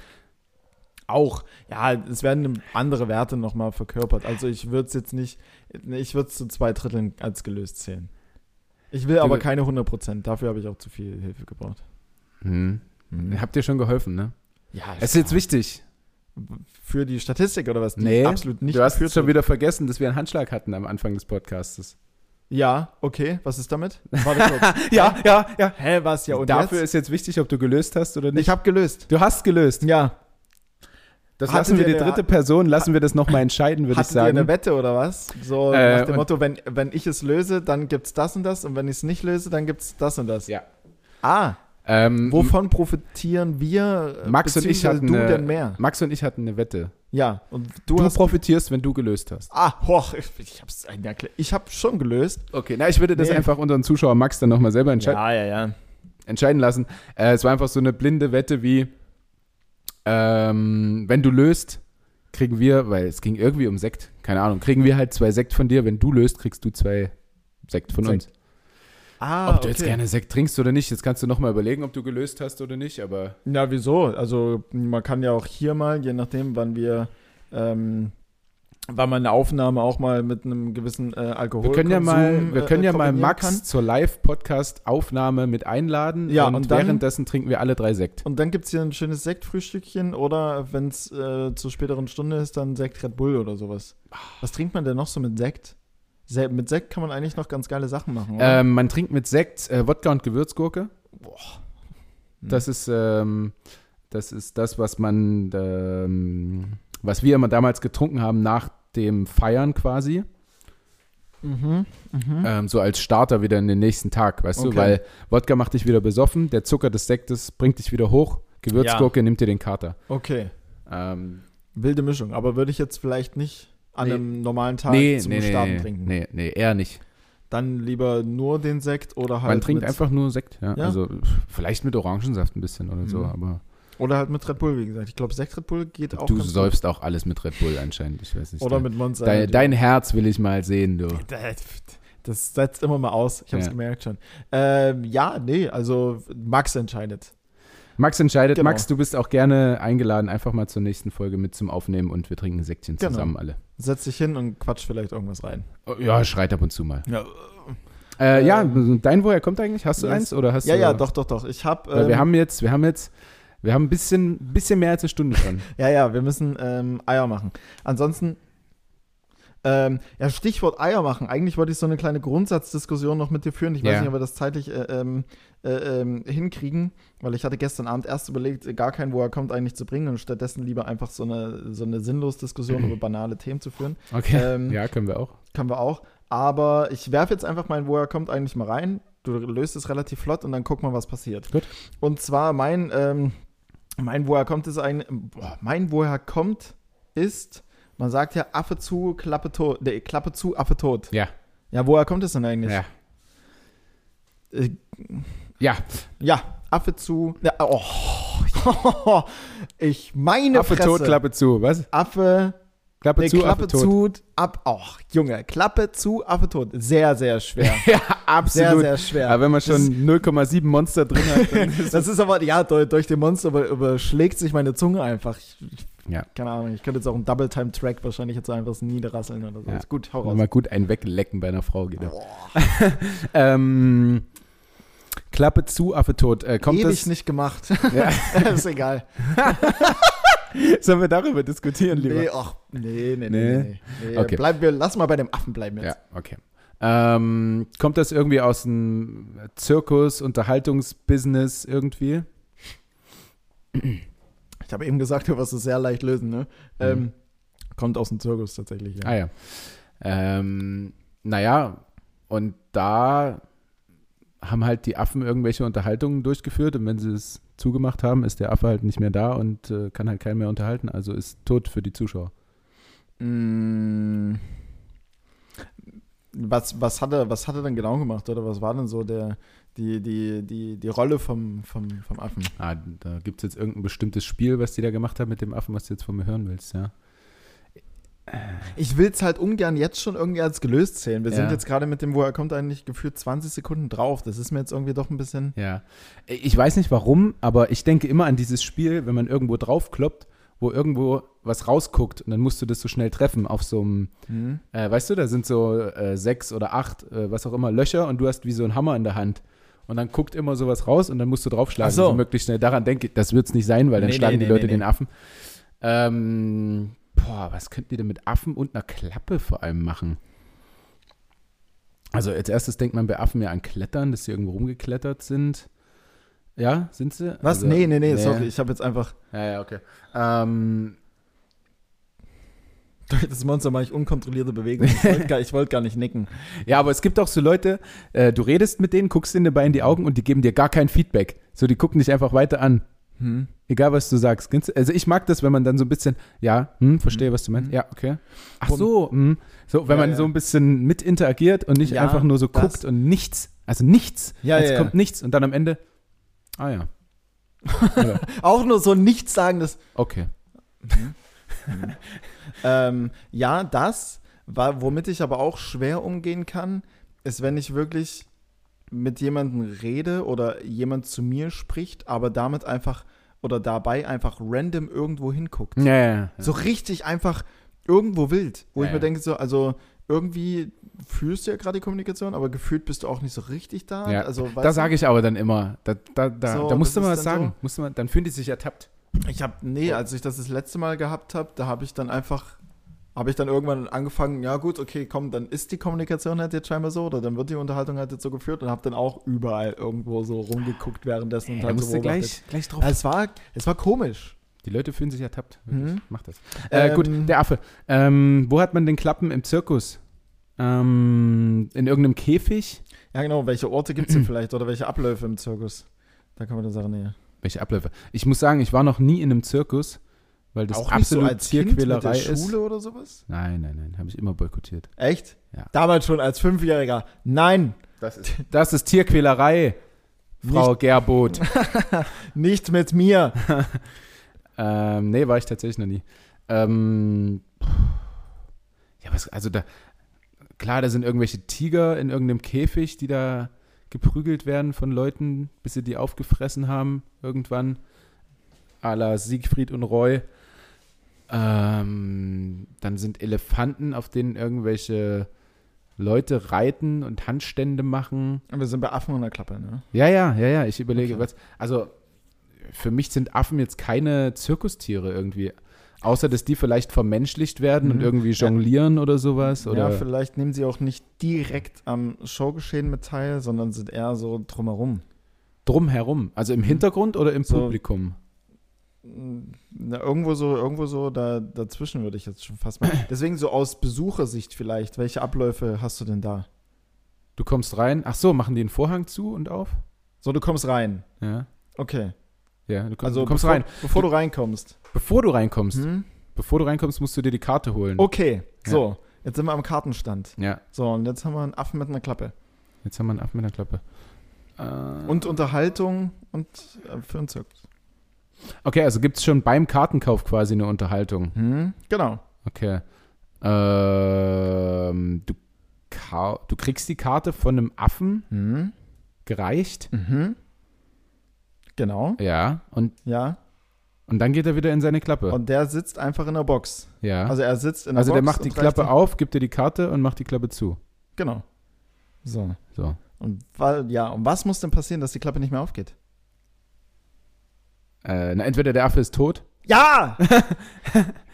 Auch. Ja, es werden andere Werte nochmal verkörpert. Also ich würde es zu 2/3 als gelöst zählen. Ich will aber keine 100%. Dafür habe ich auch zu viel Hilfe gebraucht. Habt ihr schon geholfen, ne? Ja. Es ist jetzt wichtig. Für die Statistik oder was? Nee, absolut nicht. Du hast schon wieder vergessen, dass wir einen Handschlag hatten am Anfang des Podcasts. Ja, okay. Was ist damit? War das ja. Hä, was? Ja, und dafür jetzt? Ist jetzt wichtig, ob du gelöst hast oder nicht. Ich habe gelöst. Du hast gelöst? Ja. Das lassen wir die dritte Person, lassen wir das nochmal entscheiden, würde ich sagen. Hattet ihr eine Wette oder was? So nach dem Motto, wenn ich es löse, dann gibt's das und das. Und wenn ich es nicht löse, dann gibt's das und das. Ja. Ah, wovon profitieren wir? Max und ich hatten eine Wette. Ja, und du profitierst, wenn du gelöst hast. Ich habe schon gelöst. Okay, ich würde das einfach unseren Zuschauer Max dann nochmal selber entscheiden lassen. Es war einfach so eine blinde Wette wie, wenn du löst, kriegen wir, weil es ging irgendwie um Sekt, keine Ahnung, kriegen wir halt 2 Sekt von dir. Wenn du löst, kriegst du 2 Sekt von uns. Ob du jetzt gerne Sekt trinkst oder nicht, jetzt kannst du nochmal überlegen, ob du gelöst hast oder nicht, aber... Na, wieso? Also man kann ja auch hier mal, je nachdem, wann man eine Aufnahme auch mal mit einem gewissen Alkohol... Wir können ja mal Max zur Live-Podcast-Aufnahme mit einladen und dann, währenddessen trinken wir alle 3 Sekt. Und dann gibt es hier ein schönes Sektfrühstückchen oder wenn es zur späteren Stunde ist, dann Sekt Red Bull oder sowas. Was trinkt man denn noch so mit Sekt? Mit Sekt kann man eigentlich noch ganz geile Sachen machen, oder? Man trinkt mit Sekt Wodka und Gewürzgurke. Boah. Das ist das, was man, was wir immer damals getrunken haben nach dem Feiern quasi. So als Starter wieder in den nächsten Tag, weißt du? Weil Wodka macht dich wieder besoffen, der Zucker des Sektes bringt dich wieder hoch, Gewürzgurke nimmt dir den Kater. Okay. Wilde Mischung, aber würde ich jetzt vielleicht nicht... An einem normalen Tag zum Starten trinken. Nee, eher nicht. Dann lieber nur den Sekt oder halt. Man trinkt einfach nur Sekt, ja. Also vielleicht mit Orangensaft ein bisschen oder so, aber. Oder halt mit Red Bull, wie gesagt. Ich glaube, Sekt Red Bull geht auch. Du säufst gut. Auch alles mit Red Bull anscheinend, ich weiß nicht. Oder mit Monster. Dein Herz will ich mal sehen, du. Das setzt immer mal aus, ich habe es gemerkt schon. Also Max entscheidet. Genau. Max, du bist auch gerne eingeladen, einfach mal zur nächsten Folge mit zum Aufnehmen und wir trinken ein Sektchen zusammen alle. Setz dich hin und quatsch vielleicht irgendwas rein. Ja, schreit ab und zu mal. Ja, dein woher kommt eigentlich? Hast du eins oder hast du? Ja, doch. Ich habe. Wir haben ein bisschen mehr als eine Stunde dran. Wir müssen Eier machen. Ansonsten. Stichwort Eier machen. Eigentlich wollte ich so eine kleine Grundsatzdiskussion noch mit dir führen. Ich weiß nicht, ob wir das zeitlich hinkriegen, weil ich hatte gestern Abend erst überlegt, gar keinen Woher kommt eigentlich zu bringen und stattdessen lieber einfach so eine sinnlose Diskussion über banale Themen zu führen. Okay, können wir auch. Aber ich werfe jetzt einfach mein Woher kommt eigentlich mal rein. Du löst es relativ flott und dann guck mal, was passiert. Gut. Und zwar mein Woher kommt ist man sagt ja, Affe zu, Klappe tot. Nee, Klappe zu, Affe tot. Ja. Ja, woher kommt das denn eigentlich? Ja. Affe zu. Ja, Ich meine Affe Fresse. Tot, Klappe zu, was? Affe Klappe zu, Klappe Affe tot. Klappe zu, Affe tot. Sehr, sehr schwer. Ja, absolut. Sehr, sehr schwer. Aber wenn man schon 0,7 Monster drin hat, dann ist das ist aber, ja, durch den Monster überschlägt sich meine Zunge einfach. Ja. Keine Ahnung, ich könnte jetzt auch einen Double-Time-Track wahrscheinlich jetzt einfach niederrasseln oder so. Ja. Ist gut, hau raus. Mal gut einen weglecken bei einer Frau geht. Klappe zu, Affe tot. Kommt ewig das? Nicht gemacht. Ja. Ist egal. Sollen wir darüber diskutieren, lieber? Nee. Okay. Lass mal bei dem Affen bleiben jetzt. Ja, okay. Kommt das irgendwie aus dem Zirkus, Unterhaltungsbusiness irgendwie? Ich habe eben gesagt, du wirst es sehr leicht lösen, ne? Kommt aus dem Zirkus tatsächlich, ja. Ah ja. Naja, und da haben halt die Affen irgendwelche Unterhaltungen durchgeführt und wenn sie es zugemacht haben, ist der Affe halt nicht mehr da und kann halt keinen mehr unterhalten, also ist tot für die Zuschauer. Was hat er denn genau gemacht, oder was war denn so die Rolle vom Affen? Ah, da gibt es jetzt irgendein bestimmtes Spiel, was die da gemacht haben mit dem Affen, was du jetzt von mir hören willst, ja. Ich will es halt ungern jetzt schon irgendwie als gelöst zählen. Wir sind jetzt gerade mit dem, woher kommt eigentlich gefühlt 20 Sekunden drauf. Das ist mir jetzt irgendwie doch ein bisschen... Ja, ich weiß nicht warum, aber ich denke immer an dieses Spiel, wenn man irgendwo draufkloppt, wo irgendwo was rausguckt und dann musst du das so schnell treffen auf so einem, weißt du, da sind so 6 oder 8, was auch immer, Löcher und du hast wie so einen Hammer in der Hand. Und dann guckt immer sowas raus und dann musst du draufschlagen. So. Also möglichst schnell daran denke ich, das wird es nicht sein, weil dann schlagen die Leute den Affen. Was könnten die denn mit Affen und einer Klappe vor allem machen? Also als erstes denkt man bei Affen ja an Klettern, dass sie irgendwo rumgeklettert sind. Ja, sind sie? Was? Also, nee, sorry, ich habe jetzt einfach... Ja, okay. Durch das Monster mache ich unkontrollierte Bewegungen. Ich wollte gar nicht nicken. Ja, aber es gibt auch so Leute, du redest mit denen, guckst ihnen dabei in die Augen und die geben dir gar kein Feedback. So, die gucken dich einfach weiter an. Egal, was du sagst. Also ich mag das, wenn man dann so ein bisschen, verstehe, was du meinst. Ja, okay. Ach so. So, wenn man so ein bisschen mit interagiert und nicht einfach nur so guckt und nichts. Also nichts. Ja, jetzt kommt nichts und dann am Ende, ja. Auch nur so nichts sagen, das. Okay. Das, womit ich aber auch schwer umgehen kann, ist, wenn ich wirklich mit jemandem rede oder jemand zu mir spricht, aber damit einfach oder dabei einfach random irgendwo hinguckt. Ja. So richtig einfach irgendwo wild, wo ich mir denke, so, also irgendwie fühlst du ja gerade die Kommunikation, aber gefühlt bist du auch nicht so richtig da. Ja. Also, da sage ich aber dann immer, da musst du mal was sagen, dann fühlen die sich ertappt. Als ich das letzte Mal gehabt habe, da habe ich dann irgendwann angefangen, ja gut, okay, komm, dann ist die Kommunikation halt jetzt scheinbar so oder dann wird die Unterhaltung halt jetzt so geführt und habe dann auch überall irgendwo so rumgeguckt währenddessen. Und halt musste gleich drauf. Es war komisch. Die Leute fühlen sich ertappt. Macht das. Gut, der Affe. Wo hat man denn Klappen im Zirkus? In irgendeinem Käfig? Ja genau, welche Orte gibt es denn vielleicht oder welche Abläufe im Zirkus? Da kann man dann sagen, welche Abläufe? Ich muss sagen, ich war noch nie in einem Zirkus. Weil das auch absolut nicht so als Tierquälerei ist. Auch mit der Schule oder sowas? Nein, habe ich immer boykottiert. Echt? Ja. Damals schon als 5-Jähriger. Nein! Das ist Tierquälerei, Frau Gerbot. Nicht mit mir. Nee, war ich tatsächlich noch nie. Da sind irgendwelche Tiger in irgendeinem Käfig, die da geprügelt werden von Leuten, bis sie die aufgefressen haben irgendwann. À la Siegfried und Roy. Dann sind Elefanten, auf denen irgendwelche Leute reiten und Handstände machen. Und wir sind bei Affen und der Klappe, ne? Ja, ich überlege, okay. Was. Also, für mich sind Affen jetzt keine Zirkustiere irgendwie. Außer, dass die vielleicht vermenschlicht werden und irgendwie jonglieren oder sowas. Oder? Ja, vielleicht nehmen sie auch nicht direkt am Showgeschehen mit teil, sondern sind eher so drumherum. Drumherum? Also im Hintergrund oder im Publikum? Na, irgendwo so dazwischen würde ich jetzt schon fast mal. Deswegen so aus Besuchersicht vielleicht, welche Abläufe hast du denn da? Du kommst rein, ach so, machen die einen Vorhang zu und auf? So, du kommst rein. Ja. Okay. Ja, du kommst rein. Bevor du reinkommst. Bevor du reinkommst, musst du dir die Karte holen. Okay, so. Jetzt sind wir am Kartenstand. Ja. So, und jetzt haben wir einen Affen mit einer Klappe. Und Unterhaltung und für einen Zirkus. Okay, also gibt es schon beim Kartenkauf quasi eine Unterhaltung. Genau. Okay. Du kriegst die Karte von einem Affen gereicht. Mhm. Genau. Ja. Und dann geht er wieder in seine Klappe. Und der sitzt einfach in der Box. Ja. Also er sitzt in der Box. Also der macht die Klappe auf, gibt dir die Karte und macht die Klappe zu. Genau. So. Und was muss denn passieren, dass die Klappe nicht mehr aufgeht? Entweder der Affe ist tot. Ja!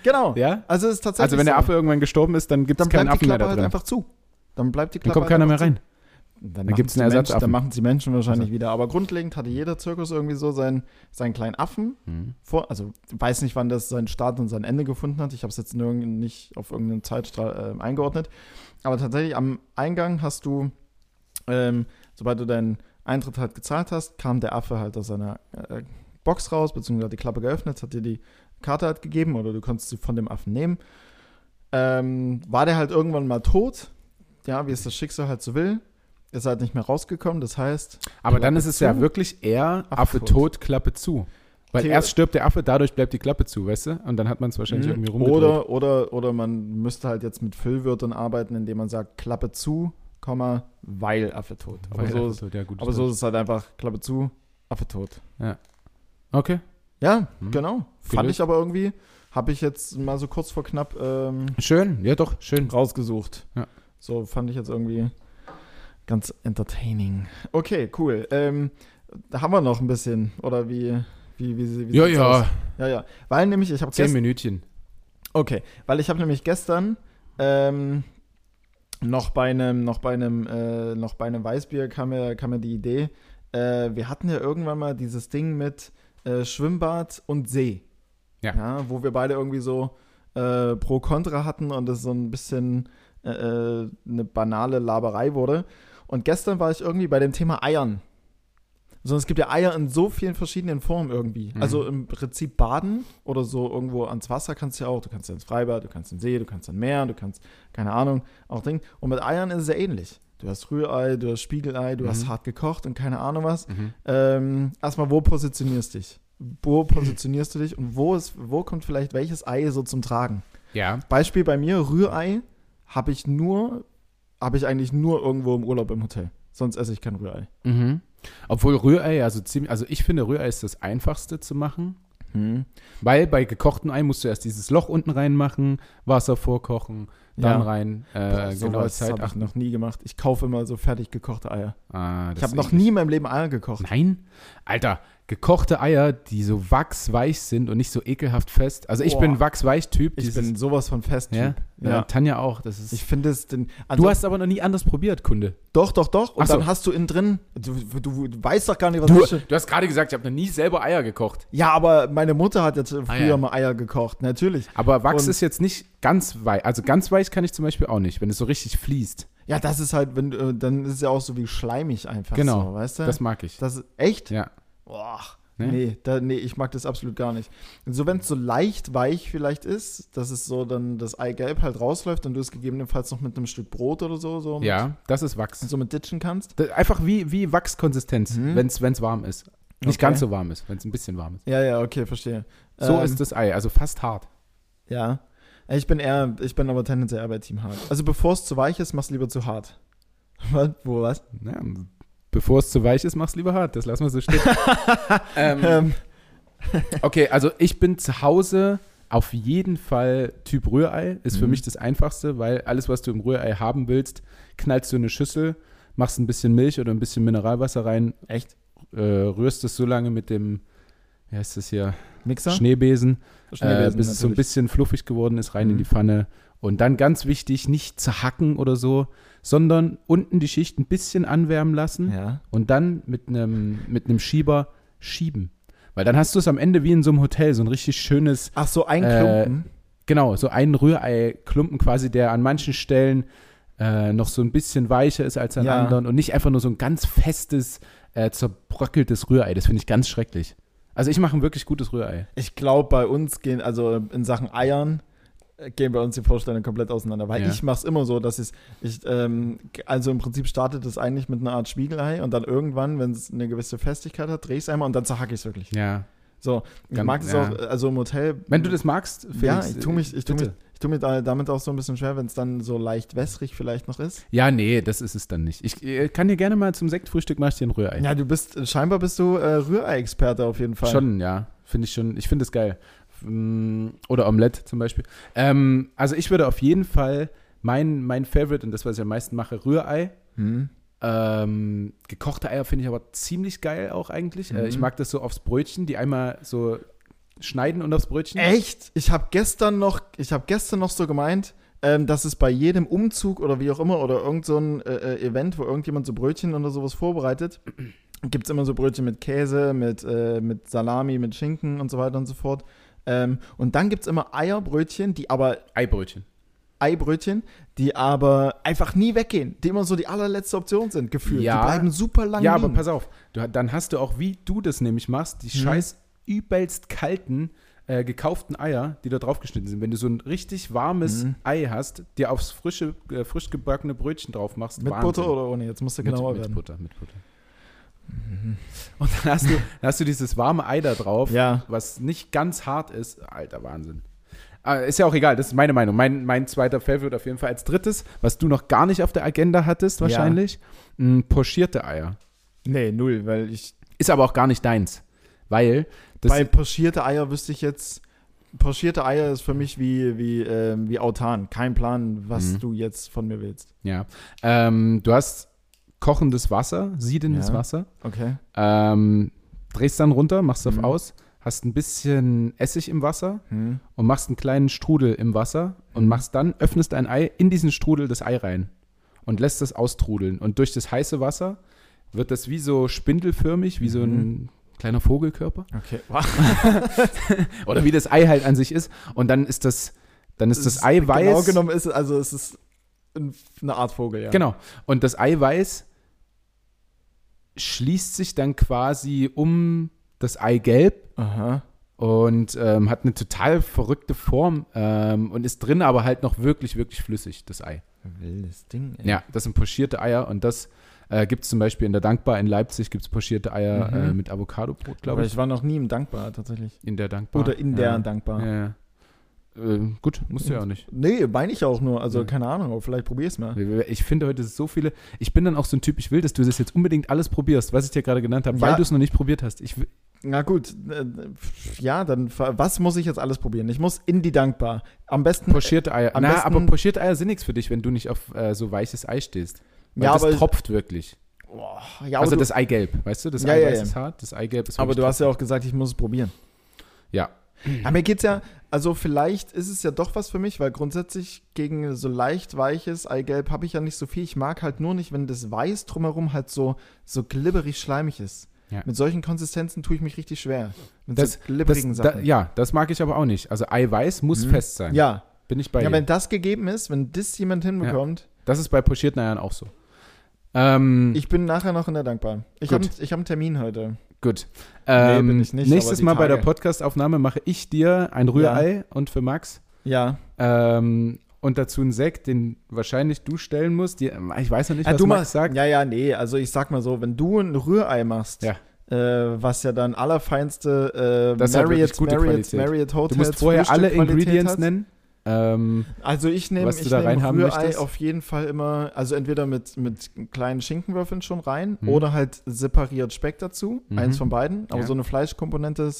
Genau. Ja? Also es ist tatsächlich. Also wenn der Affe irgendwann gestorben ist, dann gibt es keinen Affen mehr da drin. Dann bleibt die Klappe halt einfach zu. Dann bleibt die Klappe. Dann kommt keiner mehr rein. Dann gibt es einen Ersatzaffen. Dann machen es die Menschen wahrscheinlich wieder. Aber grundlegend hatte jeder Zirkus irgendwie so seinen kleinen Affen. Also ich weiß nicht, wann das seinen Start und sein Ende gefunden hat. Ich habe es jetzt nicht auf irgendeinen Zeitstrahl eingeordnet. Aber tatsächlich am Eingang hast du, sobald du deinen Eintritt halt gezahlt hast, kam der Affe halt aus seiner Box raus, beziehungsweise hat die Klappe geöffnet, hat dir die Karte halt gegeben oder du konntest sie von dem Affen nehmen. War der halt irgendwann mal tot? Ja, wie es das Schicksal halt so will. Ist halt nicht mehr rausgekommen, das heißt. Aber dann ist es ja wirklich eher Affe tot, Klappe zu. Weil erst stirbt der Affe, dadurch bleibt die Klappe zu, weißt du? Und dann hat man es wahrscheinlich irgendwie rumgedreht. Oder man müsste halt jetzt mit Füllwörtern arbeiten, indem man sagt, Klappe zu, weil Affe tot. Aber so ist es halt einfach, Klappe zu, Affe tot. Ja. Okay. Ja, genau. Fand ich aber irgendwie, habe ich jetzt mal so kurz vor knapp schön rausgesucht. Ja. So fand ich jetzt irgendwie ganz entertaining. Okay, cool. Haben wir noch ein bisschen, oder wie ja, ja. Aus? Ja. Weil nämlich, ich habe 10 Minütchen. Okay, weil ich habe nämlich gestern noch bei einem Weißbier kam mir die Idee, wir hatten ja irgendwann mal dieses Ding mit Schwimmbad und See. Ja, wo wir beide irgendwie so pro Kontra hatten und das so ein bisschen eine banale Laberei wurde. Und gestern war ich irgendwie bei dem Thema Eiern. Also es gibt ja Eier in so vielen verschiedenen Formen irgendwie. Mhm. Also im Prinzip baden oder so irgendwo ans Wasser kannst du ja auch. Du kannst ja ins Freibad, du kannst in See, du kannst in Meer, du kannst, keine Ahnung, auch Ding. Und mit Eiern ist es ja ähnlich. Du hast Rührei, du hast Spiegelei, du hast hart gekocht und keine Ahnung was. Mhm. Erstmal, wo positionierst du dich und wo kommt vielleicht welches Ei so zum Tragen? Ja. Beispiel bei mir, Rührei habe ich eigentlich nur irgendwo im Urlaub im Hotel. Sonst esse ich kein Rührei. Mhm. Obwohl Rührei, ich finde, Rührei ist das Einfachste zu machen. Mhm. Weil bei gekochtem Ei musst du erst dieses Loch unten reinmachen, Wasser vorkochen, dann rein. Genau, das habe ich noch nie gemacht. Ich kaufe immer so fertig gekochte Eier. Ich habe noch nie in meinem Leben Eier gekocht. Nein? Alter, gekochte Eier, die so wachsweich sind und nicht so ekelhaft fest. Also ich bin Wachsweich-Typ. Ich bin sowas von Fest-Typ. Ja. Tanja auch. Das ist, ich finde es. Du hast aber noch nie anders probiert, Kunde. Doch. Und dann hast du innen drin. Du weißt doch gar nicht, was du hast gerade gesagt, ich habe noch nie selber Eier gekocht. Ja, aber meine Mutter hat jetzt früher mal Eier gekocht, natürlich. Aber Wachs ist jetzt nicht ganz weich. Also ganz weich kann ich zum Beispiel auch nicht, wenn es so richtig fließt. Ja, das ist halt, dann ist es ja auch so wie schleimig einfach. Genau, so, weißt du? Das mag ich. Das ist echt? Ja. Boah, nee, ich mag das absolut gar nicht. Und so, wenn es so leicht weich vielleicht ist, dass es so dann das Eigelb halt rausläuft und du es gegebenenfalls noch mit einem Stück Brot oder so. Ja, das ist Wachs. So mit ditchen kannst. Das, einfach wie Wachskonsistenz, wenn es warm ist. Nicht ganz so warm ist, wenn es ein bisschen warm ist. Ja, okay, verstehe. So ist das Ei, also fast hart. Ja, ich bin aber tendenziell eher bei Team hart. Also bevor es zu weich ist, mach's lieber zu hart. Was? Ja, bevor es zu weich ist, mach's lieber hart. Das lassen wir so stehen. Okay, also ich bin zu Hause auf jeden Fall Typ Rührei. Ist für mich das Einfachste, weil alles, was du im Rührei haben willst, knallst du in eine Schüssel, machst ein bisschen Milch oder ein bisschen Mineralwasser rein. Echt? Rührst es so lange mit dem, wie heißt das hier? Mixer? Schneebesen, bis es so ein bisschen fluffig geworden ist, rein in die Pfanne. Und dann ganz wichtig, nicht zerhacken oder so, sondern unten die Schicht ein bisschen anwärmen lassen und dann mit einem Schieber schieben. Weil dann hast du es am Ende wie in so einem Hotel, so ein richtig schönes… Ach, so ein Klumpen? Genau, so ein Rührei-Klumpen quasi, der an manchen Stellen noch so ein bisschen weicher ist als an anderen und nicht einfach nur so ein ganz festes, zerbröckeltes Rührei. Das finde ich ganz schrecklich. Also ich mache ein wirklich gutes Rührei. Ich glaube, bei uns gehen, also in Sachen Eiern… gehen bei uns die Vorstellungen komplett auseinander, weil ich mache es immer so, dass also im Prinzip startet es eigentlich mit einer Art Spiegelei und dann irgendwann, wenn es eine gewisse Festigkeit hat, drehe ich es einmal und dann zerhacke ich es wirklich. Ja. So, ich mag es auch, also im Hotel. Wenn du das magst, Felix, ich tue mich Ich tue mir damit auch so ein bisschen schwer, wenn es dann so leicht wässrig vielleicht noch ist. Ja, nee, das ist es dann nicht. Ich kann dir gerne mal zum Sektfrühstück mach ich dir ein Rührei. Ja, scheinbar bist du Rührei-Experte auf jeden Fall. Schon, ja. Finde ich schon, ich finde es geil. Oder Omelette zum Beispiel. Also ich würde auf jeden Fall mein Favorite und das, was ich am meisten mache, Rührei. Mhm. Gekochte Eier finde ich aber ziemlich geil auch eigentlich. Mhm. Ich mag das so aufs Brötchen, die einmal so schneiden und aufs Brötchen. Echt? Ich habe gestern noch so gemeint, dass es bei jedem Umzug oder wie auch immer oder irgend so ein Event, wo irgendjemand so Brötchen oder sowas vorbereitet, gibt es immer so Brötchen mit Käse, mit Salami, mit Schinken und so weiter und so fort. Und dann gibt es immer Eierbrötchen, die aber Eibrötchen, die aber einfach nie weggehen, die immer so die allerletzte Option sind, gefühlt. Ja. Die bleiben super lang liegen. Aber pass auf, dann hast du auch, wie du das nämlich machst, die scheiß übelst kalten, gekauften Eier, die da draufgeschnitten sind. Wenn du so ein richtig warmes Ei hast, dir aufs frisch gebackene Brötchen drauf machst. Mit Wahnsinn. Butter oder ohne? Jetzt musst du genauer werden. Mit Butter. Und dann hast du dieses warme Ei da drauf, ja, was nicht ganz hart ist. Alter, Wahnsinn. Ist ja auch egal, das ist meine Meinung. Mein zweiter Favorite auf jeden Fall. Als drittes, was du noch gar nicht auf der Agenda hattest wahrscheinlich, pochierte Eier. Nee, null, weil ich... Ist aber auch gar nicht deins, weil... Bei pochierte Eier wüsste ich jetzt... Pochierte Eier ist für mich wie Autan. Kein Plan, was du jetzt von mir willst. Ja, du hast kochendes Wasser, siedendes Wasser. Okay. Drehst dann runter, machst auf aus. Hast ein bisschen Essig im Wasser und machst einen kleinen Strudel im Wasser und machst dann, öffnest ein Ei, in diesen Strudel das Ei rein und lässt das austrudeln. Und durch das heiße Wasser wird das wie so spindelförmig, wie so ein kleiner Vogelkörper. Okay. Oder wie das Ei halt an sich ist. Und dann ist das Ei weiß. Genau genommen ist es ist eine Art Vogel, ja. Genau. Und das Eiweiß schließt sich dann quasi um das Eigelb. Aha. Und hat eine total verrückte Form und ist drin, aber halt noch wirklich, wirklich flüssig, das Ei. Wildes Ding, ey. Ja, das sind pochierte Eier und das gibt es zum Beispiel in der Dankbar in Leipzig, gibt es pochierte Eier mit Avocadobrot, glaube ich. Aber ich war noch nie im Dankbar tatsächlich. In der Dankbar. Oder in der Dankbar. Ja. Gut, musst du ja auch nicht. Nee, meine ich auch nur. Also keine Ahnung, aber vielleicht probier's mal. Ich finde heute so viele. Ich bin dann auch so ein Typ, ich will, dass du das jetzt unbedingt alles probierst, was ich dir gerade genannt habe, weil du es noch nicht probiert hast. Na gut, ja, dann was muss ich jetzt alles probieren? Ich muss in die Dankbar. Am besten pochierte Eier. Aber pochierte Eier sind nichts für dich, wenn du nicht auf so weiches Ei stehst. Weil das tropft wirklich. Boah, ja, also das Eigelb, weißt du? Das Eiweiß ist hart, das Eigelb ist. Aber du hast ja auch gesagt, ich muss es probieren. Ja. Aber mir geht's ja, also vielleicht ist es ja doch was für mich, weil grundsätzlich gegen so leicht weiches Eigelb habe ich ja nicht so viel. Ich mag halt nur nicht, wenn das Weiß drumherum halt so glibberig schleimig ist. Ja. Mit solchen Konsistenzen tue ich mich richtig schwer. Mit so glibberigen Sachen. Das mag ich aber auch nicht. Also Eiweiß muss fest sein. Ja. Bin ich bei dir. Ja, wenn das gegeben ist, wenn das jemand hinbekommt. Ja. Das ist bei pochierten Eiern auch so. Ich bin nachher noch in der Dankbar. Ich hab einen Termin heute. Gut. Nee, bin ich nicht, nächstes Mal Tage. Bei der Podcast-Aufnahme mache ich dir ein Rührei und für Max. Ja. Und dazu einen Sekt, den wahrscheinlich du stellen musst. Ich weiß noch nicht, was du Max sagt. Ja, nee. Also ich sag mal so, wenn du ein Rührei machst, was ja dann allerfeinste Marriott Hotels. Du musst vorher Frühstück alle Ingredients nennen. Also ich nehme Rührei auf jeden Fall immer, also entweder mit kleinen Schinkenwürfeln schon rein oder halt separiert Speck dazu, eins von beiden, aber so eine Fleischkomponente,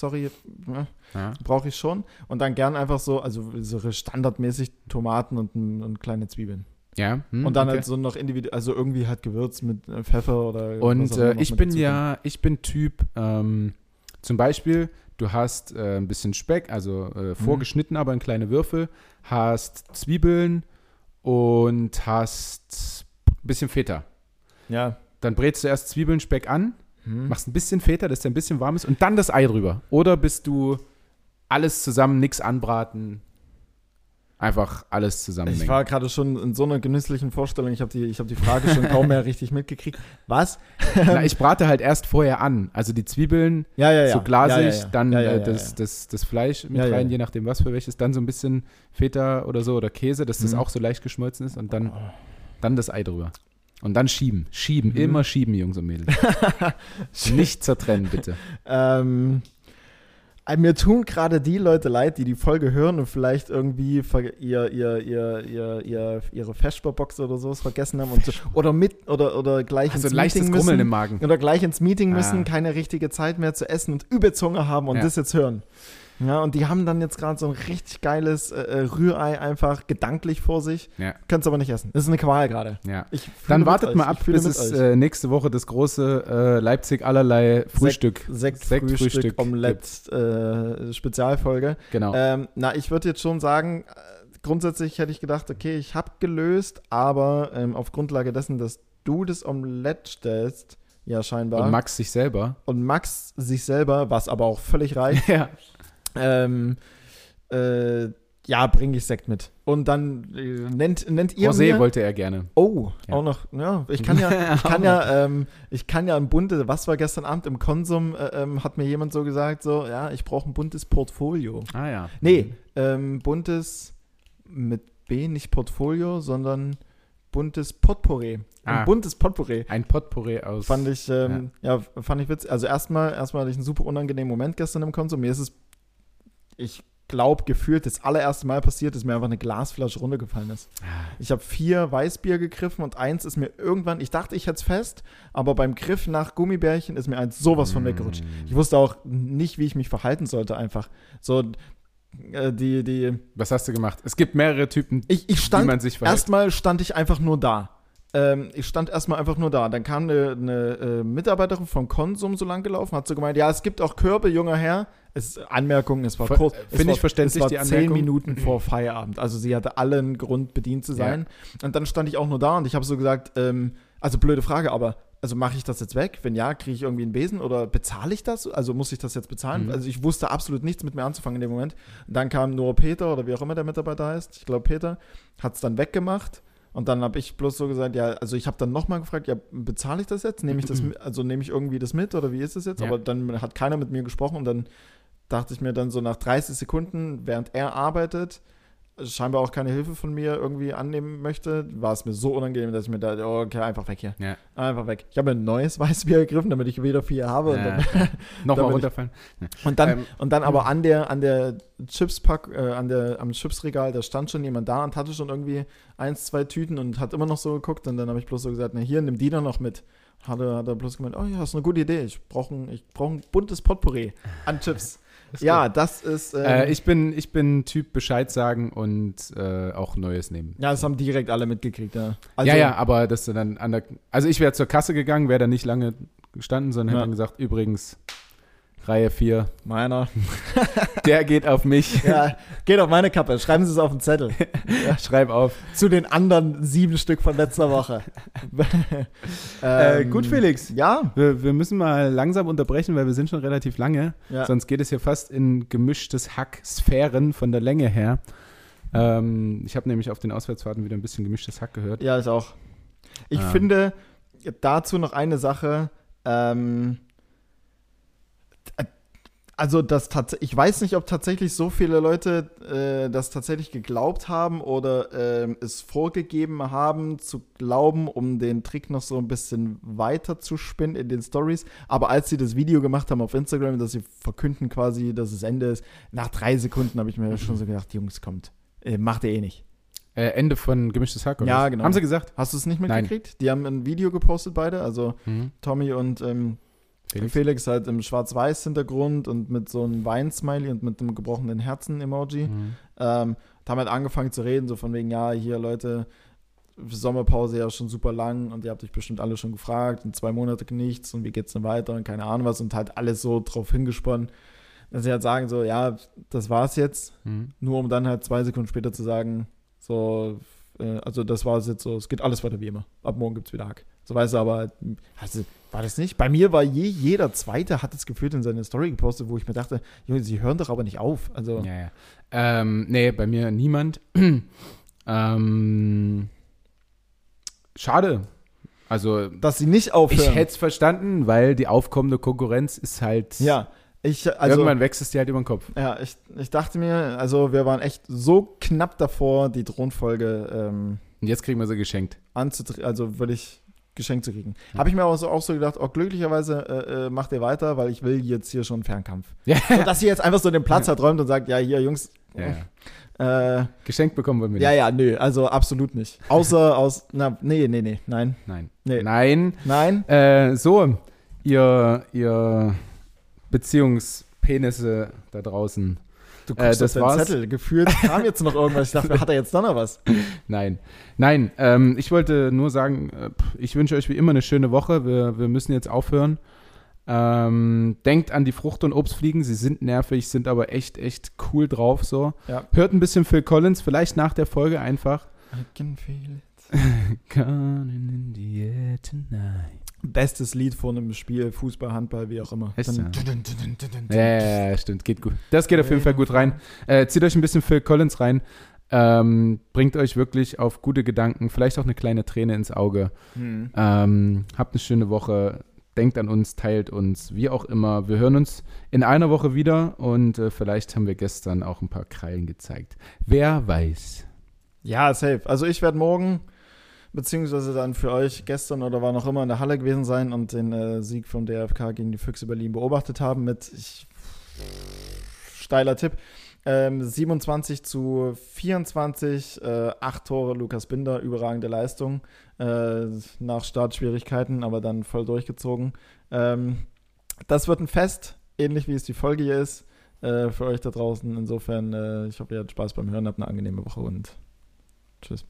brauche ich schon und dann gern einfach so, also so standardmäßig Tomaten und kleine Zwiebeln. Ja. Und dann halt so noch individuell, also irgendwie halt Gewürz mit Pfeffer oder und ich bin Typ, zum Beispiel du hast ein bisschen Speck, also vorgeschnitten, aber in kleine Würfel, hast Zwiebeln und hast ein bisschen Feta. Ja. Dann brätst du erst Zwiebeln, Speck an, machst ein bisschen Feta, dass der ein bisschen warm ist und dann das Ei drüber. Oder bist du alles zusammen, nichts anbraten, einfach alles zusammenmengen. Ich war gerade schon in so einer genüsslichen Vorstellung, ich hab die Frage schon kaum mehr richtig mitgekriegt. Was? Na, ich brate halt erst vorher an. Also die Zwiebeln, so glasig, dann das Fleisch mit rein, je nachdem was für welches, dann so ein bisschen Feta oder so oder Käse, dass das auch so leicht geschmolzen ist und dann das Ei drüber. Und dann schieben. Immer schieben, Jungs und Mädels. Nicht zertrennen, bitte. Mir tun gerade die Leute leid, die die Folge hören und vielleicht irgendwie ihre Vesperbox oder sowas vergessen haben und so, oder gleich ins Meeting müssen, im Magen. Oder gleich ins Meeting müssen, keine richtige Zeit mehr zu essen und Übelzunge haben und das jetzt hören. Ja, und die haben dann jetzt gerade so ein richtig geiles Rührei einfach gedanklich vor sich. Ja. Kannst aber nicht essen. Das ist eine Qual gerade. Ja. Dann wartet mal ab, bis es nächste Woche das große Leipzig allerlei Frühstück. Sekt, Frühstück, Omelette, Spezialfolge. Genau. Ich würde jetzt schon sagen, grundsätzlich hätte ich gedacht, okay, ich habe gelöst, aber auf Grundlage dessen, dass du das Omelette stellst, ja scheinbar. Und Max sich selber, was aber auch völlig reicht. Ja. Bringe ich Sekt mit. Und dann nennt ihr Rosé mir. Rosé wollte er gerne. Oh, ja. Auch noch. Ja, ich kann ja ein buntes, was war gestern Abend im Konsum, hat mir jemand so gesagt, ich brauche ein buntes Portfolio. Ah ja. Nee, buntes mit B, nicht Portfolio, sondern buntes Potpourri. Buntes Potpourri. Ein Potpourri aus. Fand ich witzig. Also erstmal hatte ich einen super unangenehmen Moment gestern im Konsum. Mir ist es ich glaube, gefühlt das allererste Mal passiert, dass mir einfach eine Glasflasche runtergefallen ist. Ich habe 4 Weißbier gegriffen und eins ist mir irgendwann, ich dachte, ich hätte es fest, aber beim Griff nach Gummibärchen ist mir eins sowas von weggerutscht. Ich wusste auch nicht, wie ich mich verhalten sollte einfach. So, was hast du gemacht? Es gibt mehrere Typen, wie man sich verhält. Erstmal stand ich einfach nur da. Dann kam eine Mitarbeiterin vom Konsum so lang gelaufen, hat so gemeint, ja, es gibt auch Körbe, junger Herr. Anmerkung, es war kurz. Finde ich verständlich, die Anmerkung. 10 Minuten vor Feierabend. Also sie hatte allen Grund, bedient zu sein. Ja. Und dann stand ich auch nur da und ich habe so gesagt, also blöde Frage, aber also mache ich das jetzt weg? Wenn ja, kriege ich irgendwie einen Besen oder bezahle ich das? Also muss ich das jetzt bezahlen? Mhm. Also ich wusste absolut nichts mit mir anzufangen in dem Moment. Und dann kam nur Peter oder wie auch immer der Mitarbeiter heißt. Ich glaube, Peter hat es dann weggemacht. Und dann habe ich bloß so gesagt, ja, also ich habe dann nochmal gefragt, ja, bezahle ich das jetzt? Nehme ich irgendwie das mit oder wie ist das jetzt? Ja. Aber dann hat keiner mit mir gesprochen und dann dachte ich mir dann so nach 30 Sekunden, während er arbeitet, scheinbar auch keine Hilfe von mir irgendwie annehmen möchte, war es mir so unangenehm, dass ich mir dachte, okay, einfach weg hier. Ja. Einfach weg. Ich habe ein neues Weißbier gegriffen, damit ich wieder 4 habe. Ja. Nochmal runterfallen. Und dann aber an der Chipspack, am Chipsregal, da stand schon jemand da und hatte schon irgendwie 1, 2 Tüten und hat immer noch so geguckt und dann habe ich bloß so gesagt, na hier, nimm die doch noch mit. Hat er bloß gemeint, oh ja, ist eine gute Idee, ich brauch ein buntes Potpourri an Chips. Das ist. Ich bin Typ Bescheid sagen und auch Neues nehmen. Ja, das haben direkt alle mitgekriegt. Ja, also, aber dass du dann also ich wäre zur Kasse gegangen, wäre da nicht lange gestanden, sondern hätte dann gesagt, übrigens, Reihe 4. Meiner. Der geht auf mich. Ja, geht auf meine Kappe. Schreiben Sie es auf den Zettel. Ja, schreib auf. Zu den anderen 7 Stück von letzter Woche. Gut, Felix. Ja. Wir müssen mal langsam unterbrechen, weil wir sind schon relativ lange. Ja. Sonst geht es hier fast in gemischtes Hack-Sphären von der Länge her. Ich habe nämlich auf den Auswärtsfahrten wieder ein bisschen gemischtes Hack gehört. Ja, ich auch. Ich finde dazu noch eine Sache. Also ich weiß nicht, ob tatsächlich so viele Leute das tatsächlich geglaubt haben oder es vorgegeben haben zu glauben, um den Trick noch so ein bisschen weiter zu spinnen in den Stories. Aber als sie das Video gemacht haben auf Instagram, dass sie verkünden quasi, dass es Ende ist, nach 3 Sekunden habe ich mir schon so gedacht, Jungs, kommt, macht ihr eh nicht. Ende von Gemischtes Hack, oder? Ja, genau. Haben sie gesagt? Hast du es nicht mitgekriegt? Nein. Die haben ein Video gepostet beide, also Tommy und Felix halt im Schwarz-Weiß-Hintergrund und mit so einem Wein-Smiley und mit einem gebrochenen Herzen-Emoji. Da haben halt angefangen zu reden, so von wegen, ja, hier Leute, Sommerpause ja schon super lang und ihr habt euch bestimmt alle schon gefragt und 2 Monate nichts und wie geht's denn weiter und keine Ahnung was und halt alles so drauf hingesponnen, dass sie halt sagen so, ja, das war's jetzt, nur um dann halt 2 Sekunden später zu sagen, so, also das war's jetzt so, es geht alles weiter wie immer, ab morgen gibt's wieder Hack. So weißt du, aber also, war das nicht? Bei mir war jeder Zweite hat es gefühlt in seine Story gepostet, wo ich mir dachte, sie hören doch aber nicht auf. Also. Ja. Nee, bei mir niemand. Schade. Also, dass sie nicht aufhören. Ich hätte es verstanden, weil die aufkommende Konkurrenz ist halt irgendwann wächst es dir halt über den Kopf. Ja, ich dachte mir, also wir waren echt so knapp davor, die Drohnenfolge und jetzt kriegen wir sie geschenkt. Also würde ich geschenkt zu kriegen. Ja. Habe ich mir aber so, auch so gedacht, oh, glücklicherweise macht ihr weiter, weil ich will jetzt hier schon Fernkampf. Ja. So, dass ihr jetzt einfach so den Platz verträumt und sagt, ja, hier, Jungs. Ja. Geschenkt bekommen wir nicht. Ja, ja, nö, also absolut nicht. Außer aus, na, nee, nein. Nein. So, ihr Beziehungspenisse da draußen. Du guckst das auf den Zettel. Gefühlt kam jetzt noch irgendwas. Ich dachte, hat er jetzt da noch was? Nein. Ich wollte nur sagen, ich wünsche euch wie immer eine schöne Woche. Wir müssen jetzt aufhören. Denkt an die Frucht- und Obstfliegen. Sie sind nervig, sind aber echt cool drauf. So. Ja. Hört ein bisschen Phil Collins. Vielleicht nach der Folge einfach. I can feel it. Gone in the air tonight. Bestes Lied von einem Spiel, Fußball, Handball, wie auch immer. Ja, stimmt, geht gut. Das geht auf jeden Fall gut rein. Zieht euch ein bisschen Phil Collins rein. Bringt euch wirklich auf gute Gedanken, vielleicht auch eine kleine Träne ins Auge. Habt eine schöne Woche. Denkt an uns, teilt uns, wie auch immer. Wir hören uns in einer Woche wieder und vielleicht haben wir gestern auch ein paar Krallen gezeigt. Wer weiß. Ja, safe. Also ich werde morgen beziehungsweise dann für euch gestern oder war noch immer in der Halle gewesen sein und den Sieg vom DFK gegen die Füchse Berlin beobachtet haben mit, steiler Tipp, 27-24, 8 Tore, Lukas Binder, überragende Leistung, nach Startschwierigkeiten, aber dann voll durchgezogen. Das wird ein Fest, ähnlich wie es die Folge hier ist, für euch da draußen. Insofern, ich hoffe, ihr habt Spaß beim Hören, habt eine angenehme Woche und tschüss.